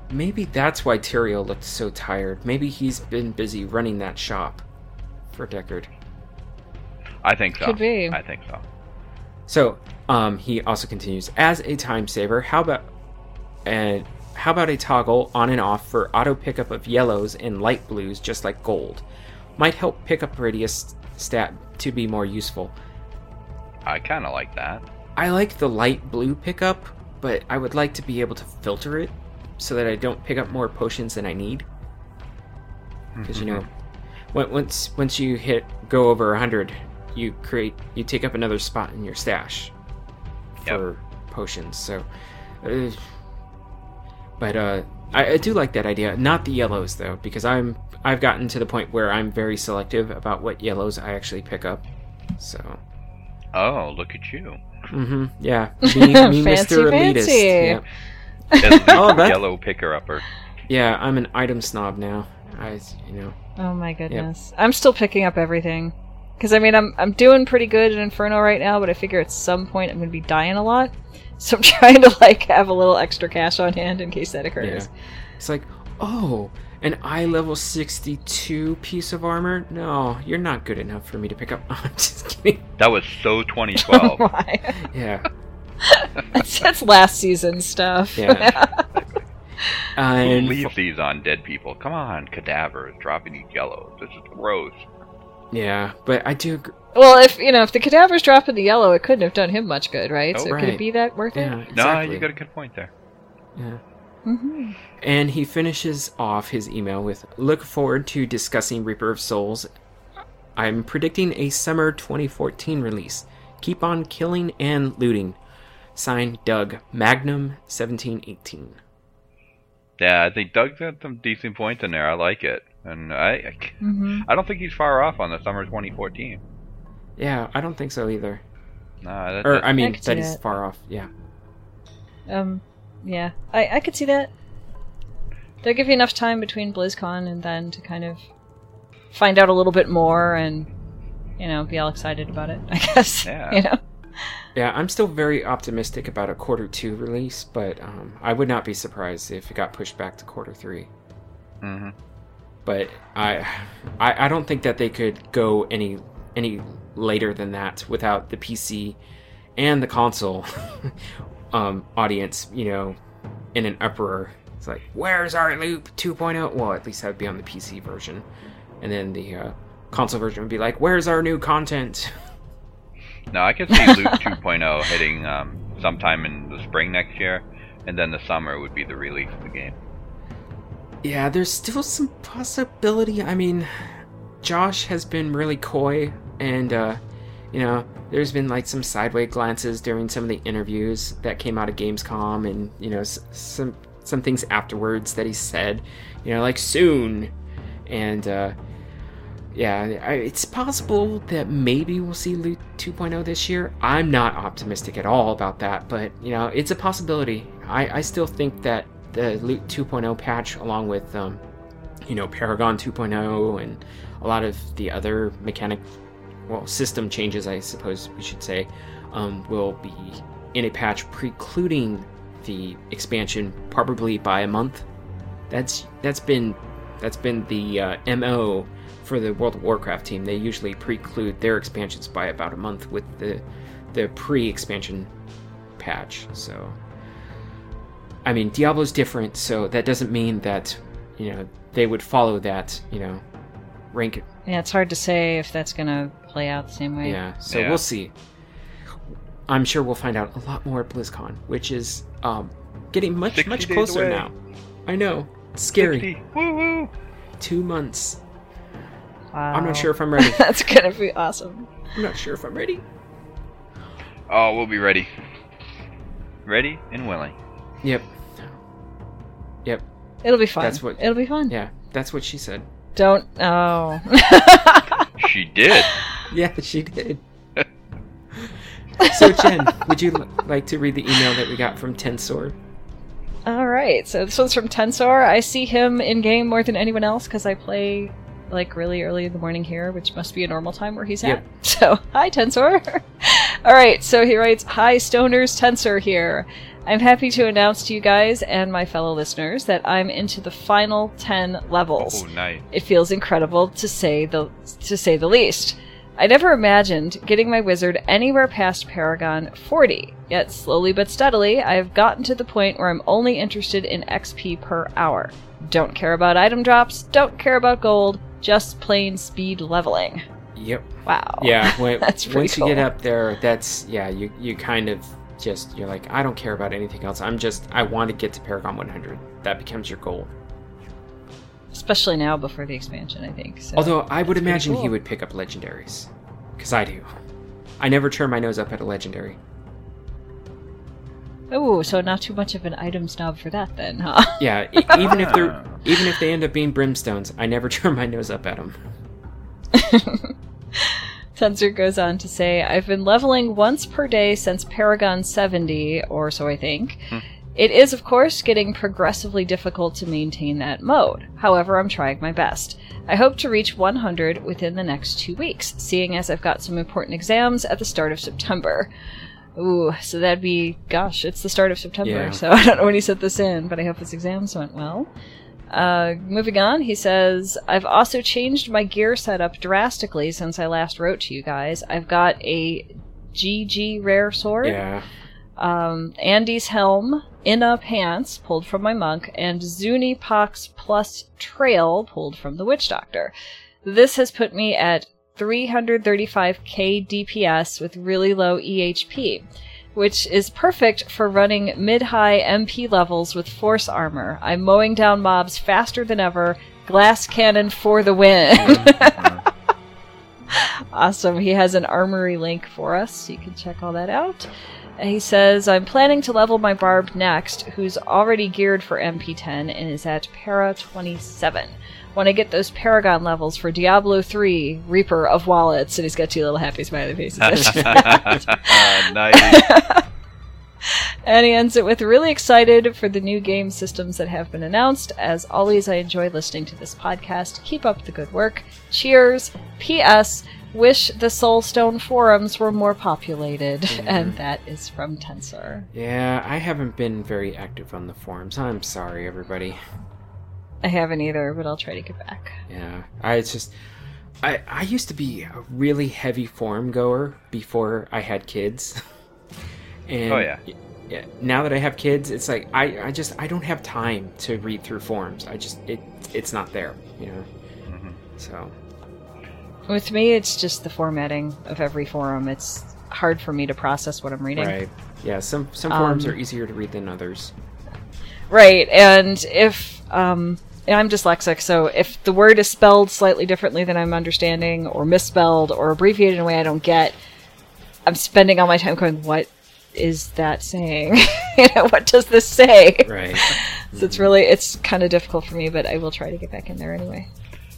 Maybe that's why Tyrael looked so tired. Maybe he's been busy running that shop for Deckard. I think so. Could be. I think so. So, um, he also continues as a time saver. How about and how about a toggle on and off for auto pickup of yellows and light blues, just like gold? Might help pickup radius stat to be more useful. I kind of like that. I like the light blue pickup, but I would like to be able to filter it so that I don't pick up more potions than I need. Because mm-hmm. you know, once once you hit go over one hundred, you create you take up another spot in your stash for yep. potions. So, uh, but uh, I, I do like that idea. Not the yellows though, because I'm I've gotten to the point where I'm very selective about what yellows I actually pick up. So. Oh, look at you. Mm-hmm. Yeah. Me, me fancy, Mister Elitist. Yeah. Oh, that yellow picker upper. Yeah, I'm an item snob now. I, you know. Oh my goodness, yep. I'm still picking up everything, because I mean, I'm I'm doing pretty good in Inferno right now, but I figure at some point I'm going to be dying a lot, so I'm trying to like have a little extra cash on hand in case that occurs. Yeah. It's like, oh, an eye level sixty-two piece of armor? No, you're not good enough for me to pick up. I'm just kidding. That was so twenty twelve. Oh my. Yeah. that's, that's last season stuff. Yeah. um, Leave these on dead people. Come on, cadavers, dropping these yellows. This is gross. Yeah, but I do. Agree. Well, if you know, if the cadavers dropped in the yellow, it couldn't have done him much good, right? Oh, so right. Could it be that worth yeah, it? Exactly. No, you got a good point there. Yeah. Mm-hmm. And he finishes off his email with, "Look forward to discussing Reaper of Souls. I'm predicting a summer twenty fourteen release. Keep on killing and looting. Signed, Doug, Magnum, seventeen eighteen. Yeah, I think Doug's got some decent points in there. I like it. And I I, mm-hmm. I don't think he's far off on the summer twenty fourteen. Yeah, I don't think so either. No, that, or, I mean, I that is that. far off, yeah. Um, yeah, I, I could see that. They'll give you enough time between BlizzCon and then to kind of find out a little bit more and, you know, be all excited about it, I guess. Yeah. You know? Yeah, I'm still very optimistic about a quarter two release, but um, I would not be surprised if it got pushed back to quarter three. Mm-hmm. But I, I, I don't think that they could go any any later than that without the P C and the console um, audience, you know, in an uproar. It's like, where's our Loot two point oh? Well, at least that would be on the P C version, and then the uh, console version would be like, where's our new content? No, I could see Loot two point oh hitting um, sometime in the spring next year, and then the summer would be the release of the game. Yeah, there's still some possibility. I mean, Josh has been really coy, and, uh, you know, there's been, like, some sideways glances during some of the interviews that came out of Gamescom, and, you know, s- some some things afterwards that he said, you know, like, soon, and, uh, yeah, it's possible that maybe we'll see Loot two point oh this year. I'm not optimistic at all about that, but, you know, it's a possibility. I, I still think that the Loot two point oh patch, along with, um, you know, Paragon two point oh and a lot of the other mechanic, well, system changes, I suppose we should say, um, will be in a patch precluding the expansion probably by a month. That's that's been that's been the uh, M O for the World of Warcraft team. They usually preclude their expansions by about a month with the the pre-expansion patch. So, I mean, Diablo's different, so that doesn't mean that, you know, they would follow that, you know, rank. Yeah, it's hard to say if that's going to play out the same way. Yeah, so yeah. We'll see. I'm sure we'll find out a lot more at BlizzCon, which is um, getting much, much closer away. Now. I know. It's scary. sixty. Woo-woo! Two months. Wow. I'm not sure if I'm ready. That's gonna be awesome. I'm not sure if I'm ready. Oh, we'll be ready. Ready and willing. Yep. It'll be fun. That's what, It'll be fun. Yeah, that's what she said. Don't. Oh. She did. Yeah, she did. So, Jen, would you l- like to read the email that we got from Tensor? All right. So this one's from Tensor. I see him in game more than anyone else because I play like really early in the morning here, which must be a normal time where he's yep. at. So, hi, Tensor. All right. So he writes, "Hi, Stoners. Tensor here. I'm happy to announce to you guys and my fellow listeners that I'm into the final ten levels. Oh, nice. It feels incredible to say the to say the least. I never imagined getting my wizard anywhere past Paragon forty, yet slowly but steadily, I have gotten to the point where I'm only interested in X P per hour. Don't care about item drops, don't care about gold, just plain speed leveling." Yep. Wow. Yeah, when, that's pretty once cool. you get up there, that's, yeah, you, you kind of... Just, you're like, I don't care about anything else. I'm just, I want to get to Paragon one hundred. That becomes your goal. Especially now before the expansion, I think. So although I would imagine cool. he would pick up legendaries. Because I do. I never turn my nose up at a legendary. Oh, so not too much of an item snob for that then, huh? Yeah, e- even if they're, even if they end up being brimstones, I never turn my nose up at them. Tensor goes on to say, "I've been leveling once per day since Paragon seventy, or so I think. Hmm. It is, of course, getting progressively difficult to maintain that mode. However, I'm trying my best. I hope to reach one hundred within the next two weeks, seeing as I've got some important exams at the start of September." Ooh, so that'd be, gosh, it's the start of September, yeah. So I don't know when he set this in, but I hope his exams went well. Uh, moving on, he says, "I've also changed my gear setup drastically since I last wrote to you guys. I've got a G G rare sword, yeah. um, Andy's helm, Inna pants pulled from my monk, and Zuni Pox plus trail pulled from the witch doctor. This has put me at three thirty-five k D P S with really low E H P. Which is perfect for running mid-high M P levels with force armor. I'm mowing down mobs faster than ever. Glass cannon for the win." Awesome. He has an armory link for us, so you can check all that out. And he says, "I'm planning to level my barb next, who's already geared for M P ten and is at Para twenty-seven. Want to get those Paragon levels for Diablo three, Reaper of Wallets," and he's got two little happy smiley faces. Nice. And he ends it with, "Really excited for the new game systems that have been announced. As always, I enjoy listening to this podcast. Keep up the good work. Cheers. P S. Wish the Soulstone forums were more populated." Mm-hmm. And that is from Tensor. Yeah, I haven't been very active on the forums. I'm sorry, everybody. I haven't either, but I'll try to get back. Yeah, I it's just, I I used to be a really heavy forum goer before I had kids, and oh yeah. yeah, now that I have kids, it's like I, I just I don't have time to read through forums. I just it it's not there, you know. Mm-hmm. So with me, it's just the formatting of every forum. It's hard for me to process what I'm reading. Right. Yeah. Some some forums um, are easier to read than others. Right, and if um. And I'm dyslexic, so if the word is spelled slightly differently than I'm understanding, or misspelled, or abbreviated in a way I don't get, I'm spending all my time going, what is that saying? You know, what does this say? Right. So mm-hmm. it's really, it's kind of difficult for me, but I will try to get back in there anyway.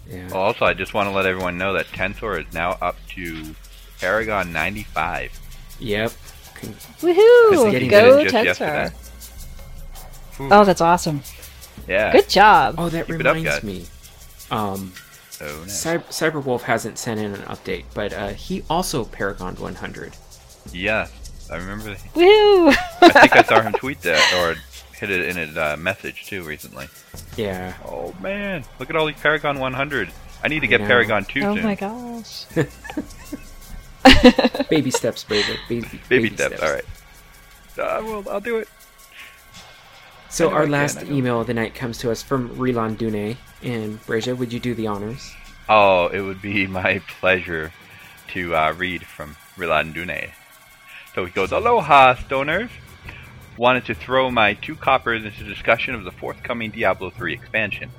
Yeah. Well, also, I just want to let everyone know that Tensor is now up to Paragon ninety-five. Yep. Woohoo! Go Tensor! Oh, that's awesome. Yeah. Good job. Oh, that Keep reminds up, me. Um, oh, nice. Cy- Cyberwolf hasn't sent in an update, but uh, he also Paragoned one hundred. Yeah, I remember. Woo! I think I saw him tweet that, or hit it in a uh, message, too, recently. Yeah. Oh, man. Look at all these Paragon one hundreds. I need to get Paragon two oh, soon. Oh, my gosh. Baby steps, baby. Baby, baby, baby steps, steps. All right. Uh, well, I'll do it. So anyway, our last can, email of the night comes to us from Rilan Dune. And Breja, would you do the honors? Oh, it would be my pleasure to uh, read from Rilan Dune. So he goes, "Aloha, Stoners. Wanted to throw my two coppers into discussion of the forthcoming Diablo three expansion.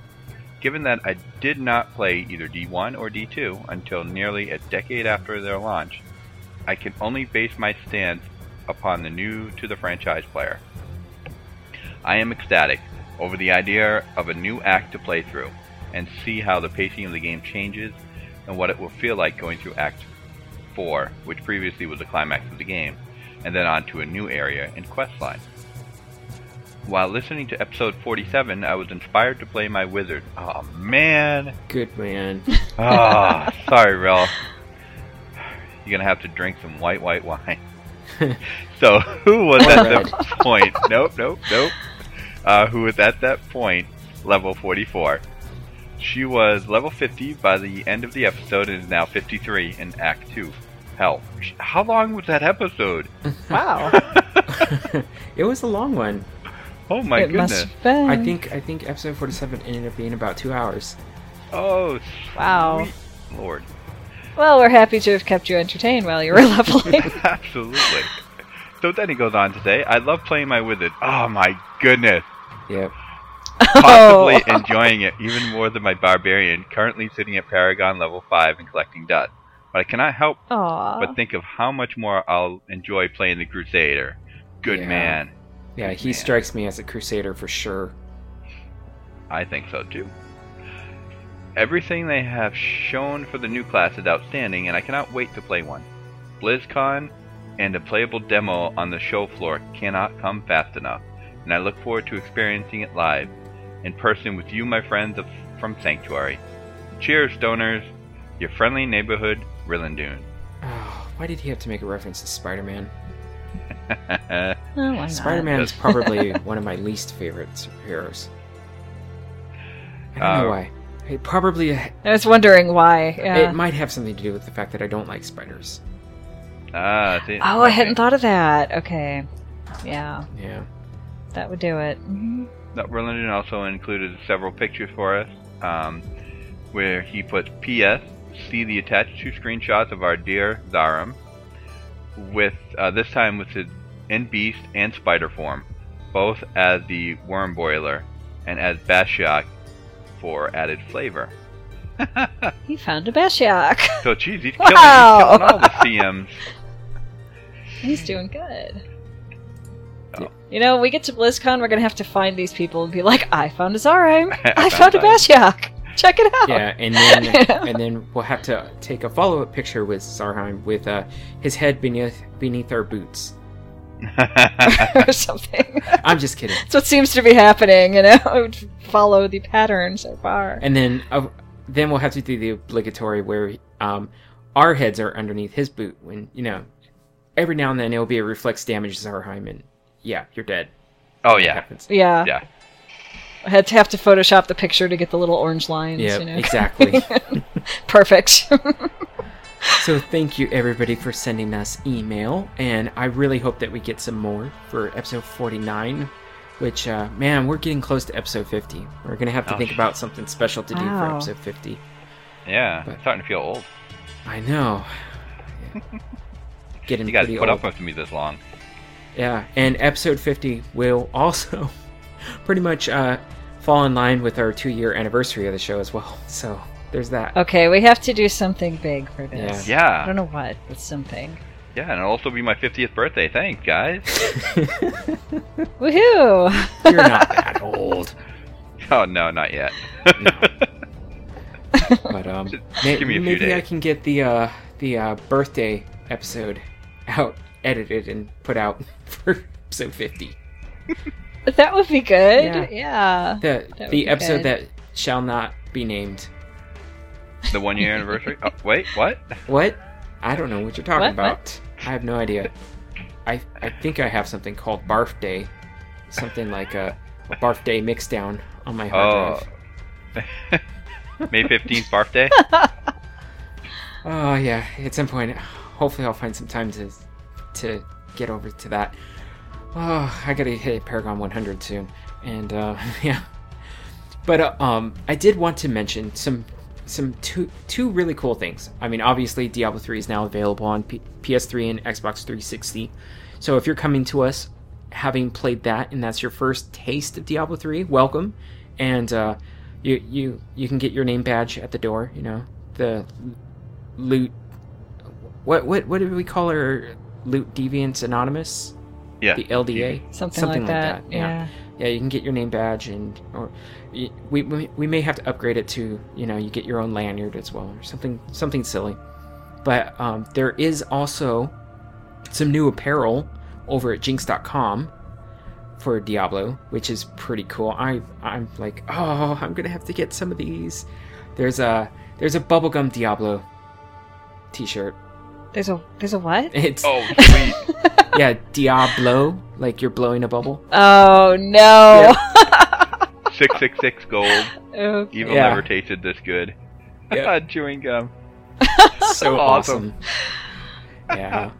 Given that I did not play either D one or D two until nearly a decade after their launch, I can only base my stance upon the new to the franchise player. I am ecstatic over the idea of a new act to play through, and see how the pacing of the game changes and what it will feel like going through Act four, which previously was the climax of the game, and then on to a new area and questline. While listening to episode forty-seven, I was inspired to play my wizard. Oh man! Good man. Oh, sorry, Rel. You're gonna have to drink some white, white wine. So, who was at that point? Nope, nope, nope. Uh, who was at that point? Level forty-four. She was level fifty by the end of the episode and is now fifty-three in Act two. Hell, how long was that episode? Wow. It was a long one. Oh my it goodness! Must have been. I think I think episode forty-seven ended up being about two hours. Oh wow! Lord. Well, we're happy to have kept you entertained while you were leveling. Absolutely. So then he goes on to say, "I love playing my wizard." Oh my goodness! Yep. Possibly oh. enjoying it even more than my barbarian. Currently sitting at Paragon level five and collecting dust, but I cannot help Aww. but think of how much more I'll enjoy playing the Crusader. Good yeah. man. Yeah, he Man. strikes me as a crusader for sure. I think so too. Everything they have shown for the new class is outstanding, and I cannot wait to play one. BlizzCon and a playable demo on the show floor cannot come fast enough, and I look forward to experiencing it live, in person with you, my friends of, from Sanctuary. Cheers, Stoners! Your friendly neighborhood, Rillandune. Oh, why did he have to make a reference to Spider-Man? Oh, Spider-Man is probably one of my least favorite superheroes. I don't uh, know why. It probably. I was wondering why. Yeah. It might have something to do with the fact that I don't like spiders. Ah. See, oh, I okay. hadn't thought of that. Okay. Yeah. Yeah. That would do it. Mm-hmm. Roland also included several pictures for us, um, where he puts P S See the attached two screenshots of our dear Zarhym, with uh, this time with his. In Beast and Spider form, both as the Worm Boiler and as Bashiok for added flavor. He found a Bashiok. So, geez, he's, wow. killing, he's killing all the C Ms. He's doing good. Oh. You know, we get to BlizzCon, we're going to have to find these people and be like, I found a Zarhym. I, I found, found a Bashiok. Check it out. Yeah, and then you know? and then we'll have to take a follow-up picture with Zarhym with uh, his head beneath beneath our boots. Or something. I'm just kidding. That's what seems to be happening, you know. Follow the pattern so far. And then, uh, then we'll have to do the obligatory where um, our heads are underneath his boot. When you know, every now and then it'll be a reflex damage Zarhym, and yeah, you're dead. Oh yeah, yeah, yeah. I had to have to Photoshop the picture to get the little orange lines. Yeah, you know, exactly. Perfect. So thank you, everybody, for sending us email, and I really hope that we get some more for episode forty-nine, which, uh, man, we're getting close to episode fifty. We're going to have to oh, think shit. about something special to do wow. for episode fifty. Yeah, but I'm starting to feel old. I know. Yeah. Getting you guys put old. up with me this long. Yeah, and episode fifty will also pretty much uh, fall in line with our two-year anniversary of the show as well, so... There's that. Okay, we have to do something big for this. Yeah. yeah. I don't know what, but something. Yeah, and it'll also be my fiftieth birthday. Thanks, guys. Woohoo! You're not that old. Oh, no, not yet. No. But um, may- Give me a few maybe days. I can get the, uh, the uh, birthday episode out, edited, and put out for episode fifty. That would be good. Yeah. yeah. The, that the episode good. that shall not be named. The one year anniversary? Oh, wait, what? What? I don't know what you're talking what? about. What? I have no idea. I I think I have something called Barf Day. Something like a, a Barf Day mixdown on my hard oh. drive. May fifteenth, Barf Day? Oh, yeah. At some point, hopefully I'll find some time to to get over to that. Oh, I gotta hit Paragon one hundred soon. And, uh, yeah. But uh, um, I did want to mention some... Some two two really cool things. I mean, obviously, Diablo three is now available on P- P S three and Xbox three sixty. So if you're coming to us having played that and that's your first taste of Diablo three, welcome. And uh, you you you can get your name badge at the door. You know, the loot. What what what did we call her? Loot Deviants Anonymous. Yeah. The L D A. Something, Something like, like that. that. Yeah. yeah. yeah, you can get your name badge, and or we we, we may have to upgrade it to, you know, you get your own lanyard as well, or something something silly. But um, there is also some new apparel over at jinx dot com for Diablo, which is pretty cool. I I'm like, oh, I'm gonna have to get some of these. There's a there's a bubblegum Diablo t-shirt. There's a there's a what? It's, oh, sweet. Yeah, Diablo, like you're blowing a bubble. Oh no. Yep. six six six gold. Okay. Evil yeah. never tasted this good. Yep. Chewing gum. So awesome. Yeah.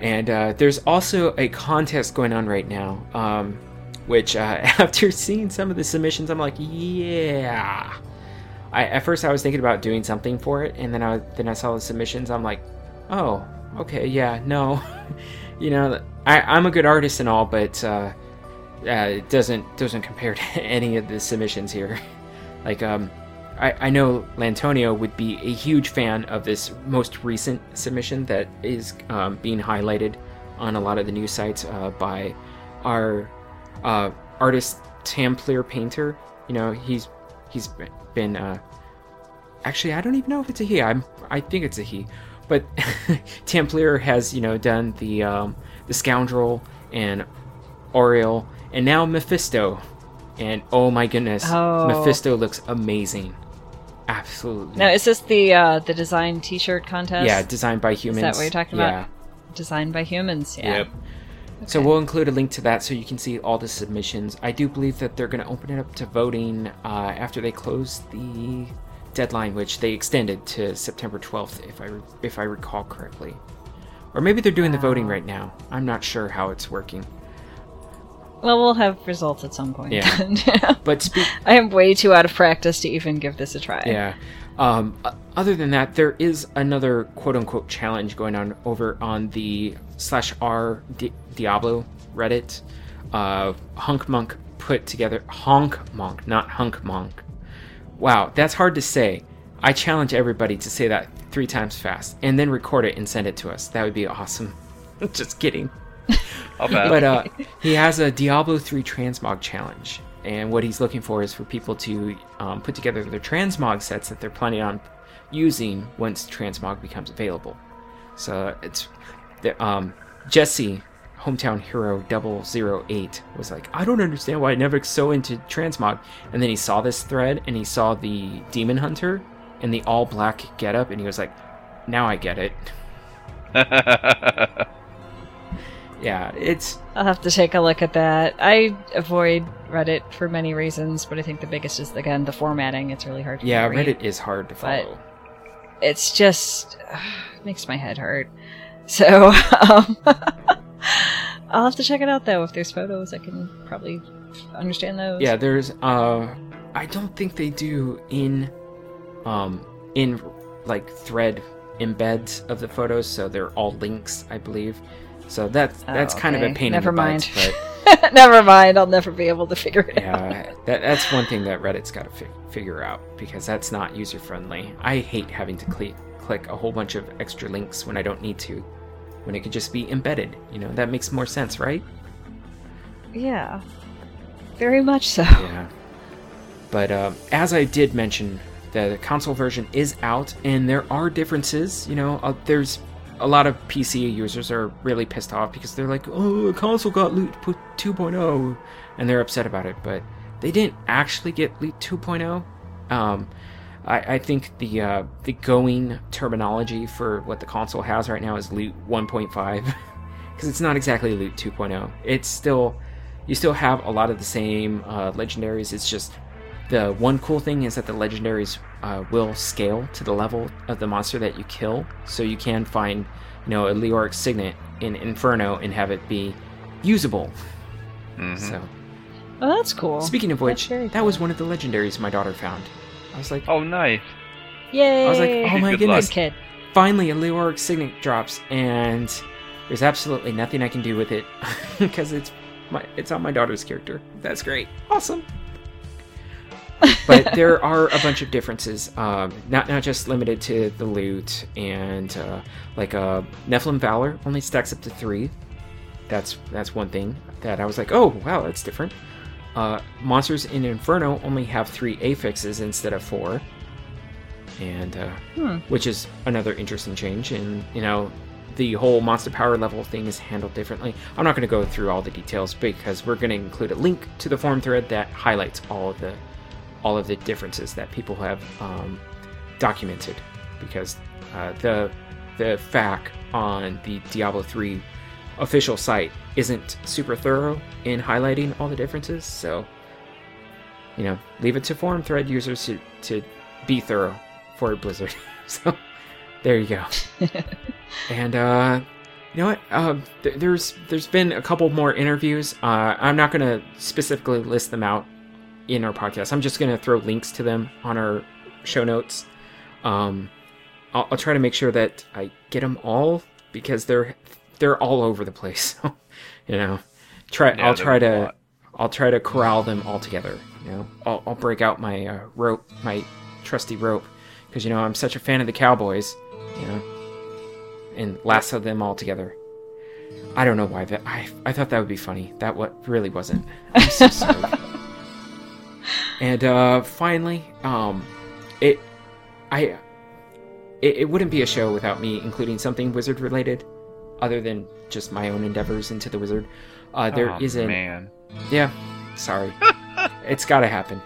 And uh, there's also a contest going on right now, um, which uh, after seeing some of the submissions, I'm like, yeah. I, at first, I was thinking about doing something for it, and then I then I saw the submissions. I'm like, oh, okay, yeah, no, you know, I, I'm a good artist and all, but uh, uh, it doesn't doesn't compare to any of the submissions here. Like, um, I, I know Lantonio would be a huge fan of this most recent submission that is um, being highlighted on a lot of the news sites uh, by our uh, artist Tamplier Painter. You know, he's he's. Been, uh, actually, I don't even know if it's a he. I'm, I think it's a he, but Tamplier has, you know, done the um, the Scoundrel and Oriole, and now Mephisto, and oh my goodness, oh. Mephisto looks amazing, absolutely. Now, is this the uh, the design T-shirt contest? Yeah, designed by humans. Is that what you're talking yeah. about? Designed by humans. Yeah. Yep. Okay. So we'll include a link to that so you can see all the submissions. I do believe that they're going to open it up to voting uh, after they close the deadline, which they extended to September twelfth, if I re- if I recall correctly. Or maybe they're doing wow. the voting right now. I'm not sure how it's working. Well, we'll have results at some point. Yeah. But speak- I am way too out of practice to even give this a try. Yeah. Um, other than that, there is another quote-unquote challenge going on over on the slash r Di- Diablo Reddit. uh, Honk Monk put together Honk Monk, not Hunk Monk. Wow, that's hard to say. I challenge everybody to say that three times fast and then record it and send it to us. That would be awesome. Just kidding. I'll bet. But uh, he has a Diablo three transmog challenge, and what he's looking for is for people to um, put together their transmog sets that they're planning on using once transmog becomes available. So it's The, um, Jesse, Hometown Hero double oh eight, was like, I don't understand why Nevic's so into transmog. And then he saw this thread, and he saw the Demon Hunter in the all-black getup, and he was like, now I get it. Yeah, it's... I'll have to take a look at that. I avoid Reddit for many reasons, but I think the biggest is, again, the formatting. It's really hard to Yeah, read, Reddit is hard to follow. But it's just... Uh, it makes my head hurt. So, um, I'll have to check it out, though. If there's photos, I can probably understand those. Yeah, there's, uh, I don't think they do in, um, in, like, thread embeds of the photos, so they're all links, I believe. So that's, that's oh, okay. kind of a pain never in the mind. butt. But... never mind, I'll never be able to figure it yeah, out. Yeah, that, that's one thing that Reddit's got to fi- figure out, because that's not user-friendly. I hate having to click, click a whole bunch of extra links when I don't need to. When it could just be embedded, you know, that makes more sense, right? Yeah, very much so. Yeah, but uh, as I did mention, the, the console version is out, and there are differences. You know, uh, there's a lot of P C users are really pissed off because they're like, "Oh, the console got Loot two point oh," and they're upset about it. But they didn't actually get Loot two point oh. Um, I, I think the uh, the going terminology for what the console has right now is Loot one point five, because it's not exactly Loot two point oh. It's still, you still have a lot of the same uh, legendaries. It's just the one cool thing is that the legendaries uh, will scale to the level of the monster that you kill, so you can find, you know, a Leoric Signet in Inferno and have it be usable. Mm-hmm. So, oh, that's cool. Speaking of which, that cool. was one of the legendaries my daughter found. I was like, oh, nice. Yay. I was like, oh, my goodness. Kid. Finally, a Leoric Signet drops, and there's absolutely nothing I can do with it because it's my it's on my daughter's character. That's great. Awesome. But there are a bunch of differences, um, not not just limited to the loot, and uh, like uh, Nephilim Valor only stacks up to three. That's that's one thing that I was like, oh, wow, that's different. Uh, monsters in Inferno only have three affixes instead of four. And uh, hmm. which is another interesting change. And, you know, the whole monster power level thing is handled differently. I'm not going to go through all the details because we're going to include a link to the forum thread that highlights all of the all of the differences that people have um, documented. Because uh, the the F A Q on the Diablo three official site isn't super thorough in highlighting all the differences, so you know, leave it to forum thread users to, to be thorough for Blizzard. So there you go. And uh you know what, um uh, th- there's there's been a couple more interviews. uh I'm not gonna specifically list them out in our podcast. I'm just gonna throw links to them on our show notes. um I'll, I'll try to make sure that I get them all, because they're they're all over the place. You know, try yeah, I'll try to I'll try to corral them all together. You know, I'll, I'll break out my uh, rope, my trusty rope, because you know I'm such a fan of the Cowboys. You know, and lasso them all together. I don't know why that I I thought that would be funny. That what really wasn't. I'm so sorry. And uh, finally, um, it I it, it wouldn't be a show without me including something Wizard related. Other than just my own endeavors into the Wizard, uh, there oh, isn't. Man. Yeah, sorry, it's got to happen.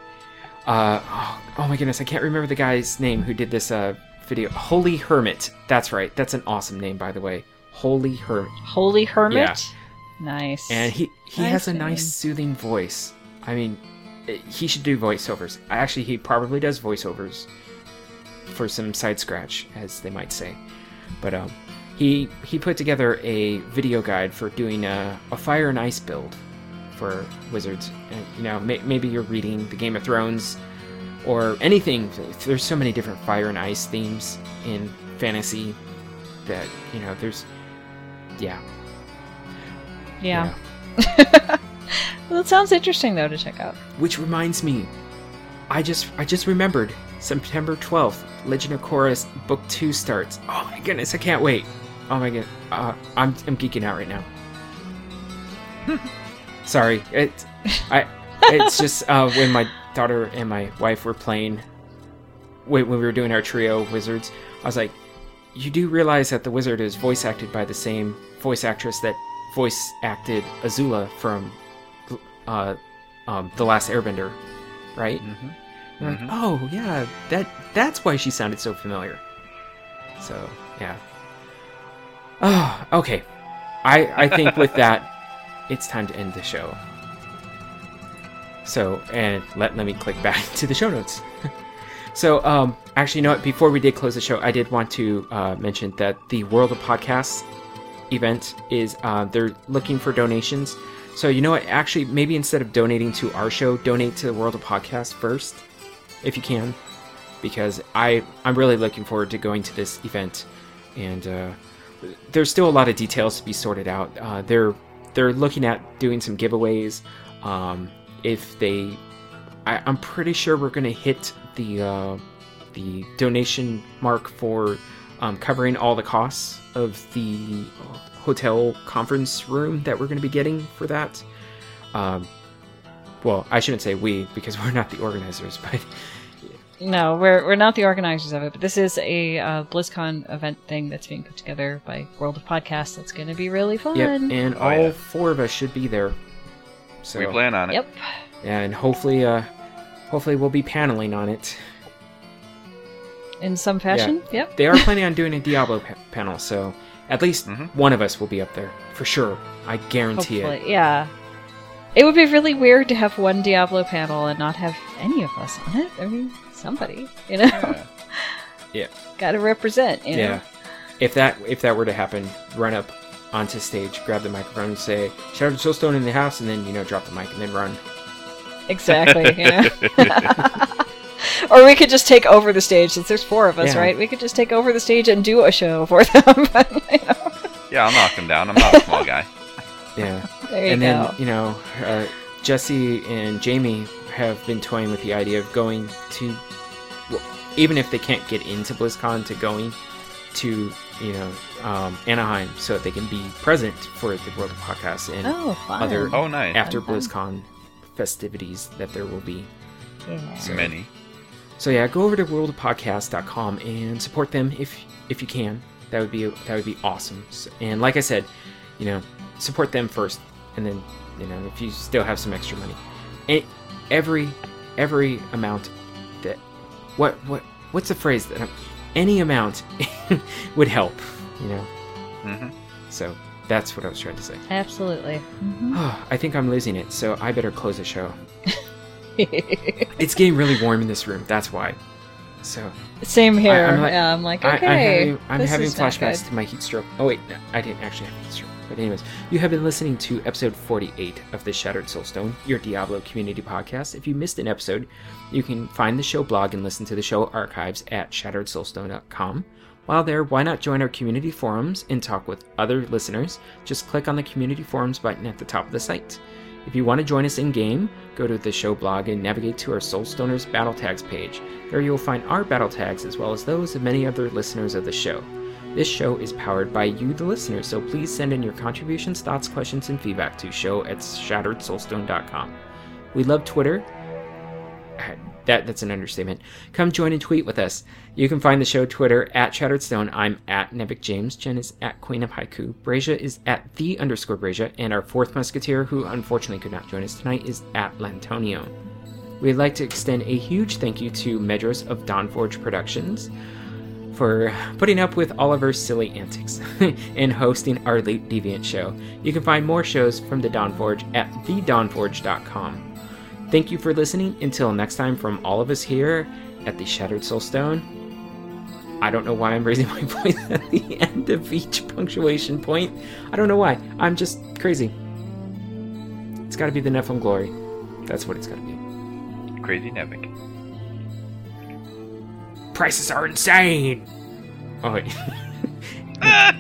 Uh, oh, oh my goodness, I can't remember the guy's name who did this uh, video. Holy Hermit. That's right. That's an awesome name, by the way. Holy Hermit. Holy Hermit. Yeah. Nice. And he he nice has a nice name. Soothing voice. I mean, he should do voiceovers. Actually, he probably does voiceovers for some side scratch, as they might say. But um. He he put together a video guide for doing a, a fire and ice build for Wizards. And, you know, may, maybe you're reading the Game of Thrones or anything. There's so many different fire and ice themes in fantasy that, you know, there's... Yeah. Yeah. yeah. Well, it sounds interesting, though, to check out. Which reminds me, I just I just remembered September twelfth, Legend of Korra Book two starts. Oh, my goodness, I can't wait. Oh my god, uh, I'm I'm geeking out right now. Sorry, it's I. It's just uh, when my daughter and my wife were playing. When we were doing our trio Wizards, I was like, "You do realize that the Wizard is voice acted by the same voice actress that voice acted Azula from uh, um, The Last Airbender, right?" Mm-hmm. And I'm mm-hmm. like, "Oh yeah, that that's why she sounded so familiar." So yeah. Oh, okay. I, I think with that, it's time to end the show. So, and let, let me click back to the show notes. So, um, actually, you know what? Before we did close the show, I did want to uh, mention that the World of Podcasts event is, uh, they're looking for donations. So, you know what? Actually, maybe instead of donating to our show, donate to the World of Podcasts first, if you can. Because I, I'm really looking forward to going to this event. And, uh... there's still a lot of details to be sorted out. Uh, they're they're looking at doing some giveaways. Um, if they, I, I'm pretty sure we're going to hit the uh, the donation mark for um, covering all the costs of the hotel conference room that we're going to be getting for that. Um, well, I shouldn't say we, because we're not the organizers, but. No, we're we're not the organizers of it, but this is a uh, BlizzCon event thing that's being put together by World of Podcasts. That's going to be really fun. Yep, and oh, all yeah. four of us should be there. So we plan on it. Yep. And hopefully, uh, hopefully we'll be paneling on it. In some fashion. Yeah. Yep. They are planning on doing a Diablo pa- panel, so at least mm-hmm. one of us will be up there for sure. I guarantee hopefully. it. Yeah. It would be really weird to have one Diablo panel and not have any of us on it. I mean. Somebody, you know, yeah, yeah. Got to represent, you know? Yeah. If that if that were to happen, run up onto stage, grab the microphone, and say "Shattered Soulstone in the house," and then you know drop the mic and then run. Exactly, you know. Or we could just take over the stage since there's four of us, yeah. right? We could just take over the stage and do a show for them. You know? Yeah, I'll knock them down. I'm not a small guy. Yeah, there you and go. Then you know, uh, Jesse and Jamie have been toying with the idea of going to, well, even if they can't get into BlizzCon, to going to you know, um, Anaheim, so that they can be present for the World of Podcasts and oh, other oh, nice. after fun, BlizzCon fun. festivities that there will be. Yeah. So many. So yeah, go over to world of podcasts dot com and support them if if you can. That would be that would be awesome. And like I said, you know, support them first, and then you know if you still have some extra money, and every every amount that what what what's the phrase that I'm, any amount would help, you know. Mm-hmm. So that's what I was trying to say. Absolutely. Mm-hmm. Oh, I think I'm losing it, so I better close the show. It's getting really warm in this room. That's why. So same here. I, I'm, like, yeah, I'm like, okay. I, I'm having, I'm having flashbacks to my heat stroke. Oh wait, no, I didn't actually have a heat stroke. But anyways, you have been listening to episode forty-eight of the Shattered Soulstone, your Diablo community podcast. If you missed an episode, you can find the show blog and listen to the show archives at shattered soulstone dot com. While there, why not join our community forums and talk with other listeners? Just click on the community forums button at the top of the site. If you want to join us in-game, go to the show blog and navigate to our Soulstoners Battle Tags page. There you will find our battle tags as well as those of many other listeners of the show. This show is powered by you, the listener, so please send in your contributions, thoughts, questions, and feedback to show at shattered soulstone dot com. We love Twitter. That, that's an understatement. Come join and tweet with us. You can find the show Twitter at Shatteredstone. I'm at Nevic James. Jen is at Queen of Haiku. Brazia is at the underscore Brazia. And our fourth musketeer, who unfortunately could not join us tonight, is at Lantonio. We'd like to extend a huge thank you to Medros of Dawnforge Productions for putting up with all of our silly antics and hosting our late Deviant show. You can find more shows from the Dawnforge at the dawnforge dot com. Thank you for listening. Until next time, from all of us here at the Shattered Soulstone. I don't know why I'm raising my voice at the end of each punctuation point. I don't know why. I'm just crazy. It's got to be the Nephilim Glory. That's what it's got to be. Crazy Nevic. Prices are insane! Oh, wait. Ah!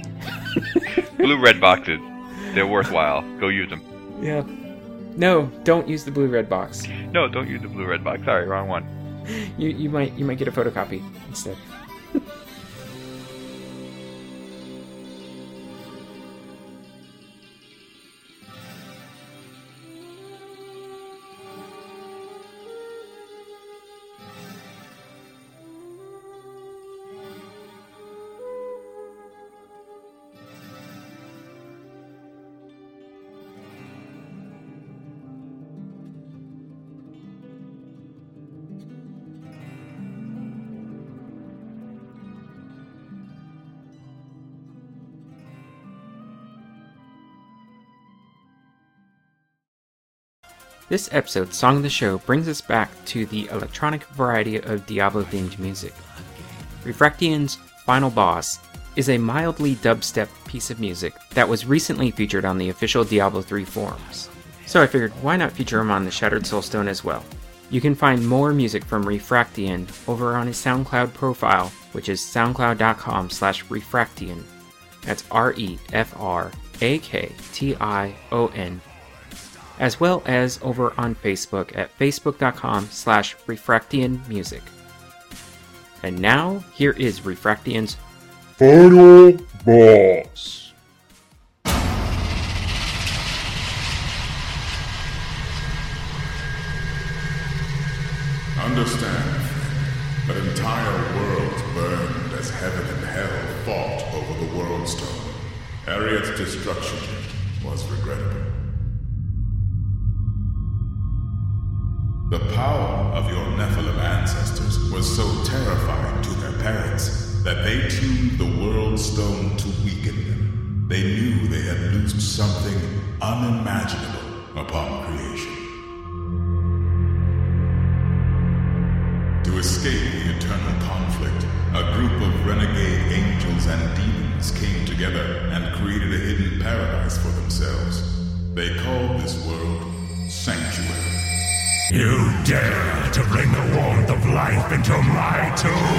Blue red boxes. They're worthwhile. Go use them. Yeah. No, don't use the blue red box. No, don't use the blue red box. Sorry, wrong one. You you might you might get a photocopy instead. This episode's Song of the Show brings us back to the electronic variety of Diablo-themed music. Refractian's Final Boss is a mildly dubstep piece of music that was recently featured on the official Diablo three forums. So I figured, why not feature him on the Shattered Soulstone as well? You can find more music from Refractian over on his SoundCloud profile, which is soundcloud.com slash Refractian. That's R E F R A K T I O N. As well as over on Facebook at facebook.com slash refractianmusic. And now, here is Refractian's Final Boss. Understand that entire worlds burned as heaven and hell fought over the World Stone. Ariad's destruction was regrettable. The power of your Nephilim ancestors was so terrifying to their parents that they tuned the World Stone to weaken them. They knew they had loosed something unimaginable upon creation. To escape the eternal conflict, a group of renegade angels and demons came together and created a hidden paradise for themselves. They called this world Sanctuary. You dare to bring the warmth of life into my tomb?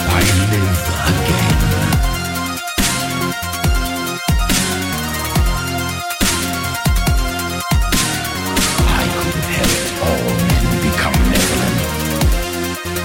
I live again. I could help all men become Nephilim.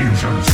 Agents.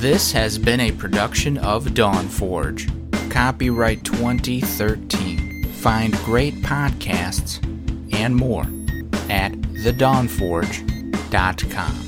This has been a production of Dawnforge. Copyright twenty thirteen. Find great podcasts and more at the dawn forge dot com.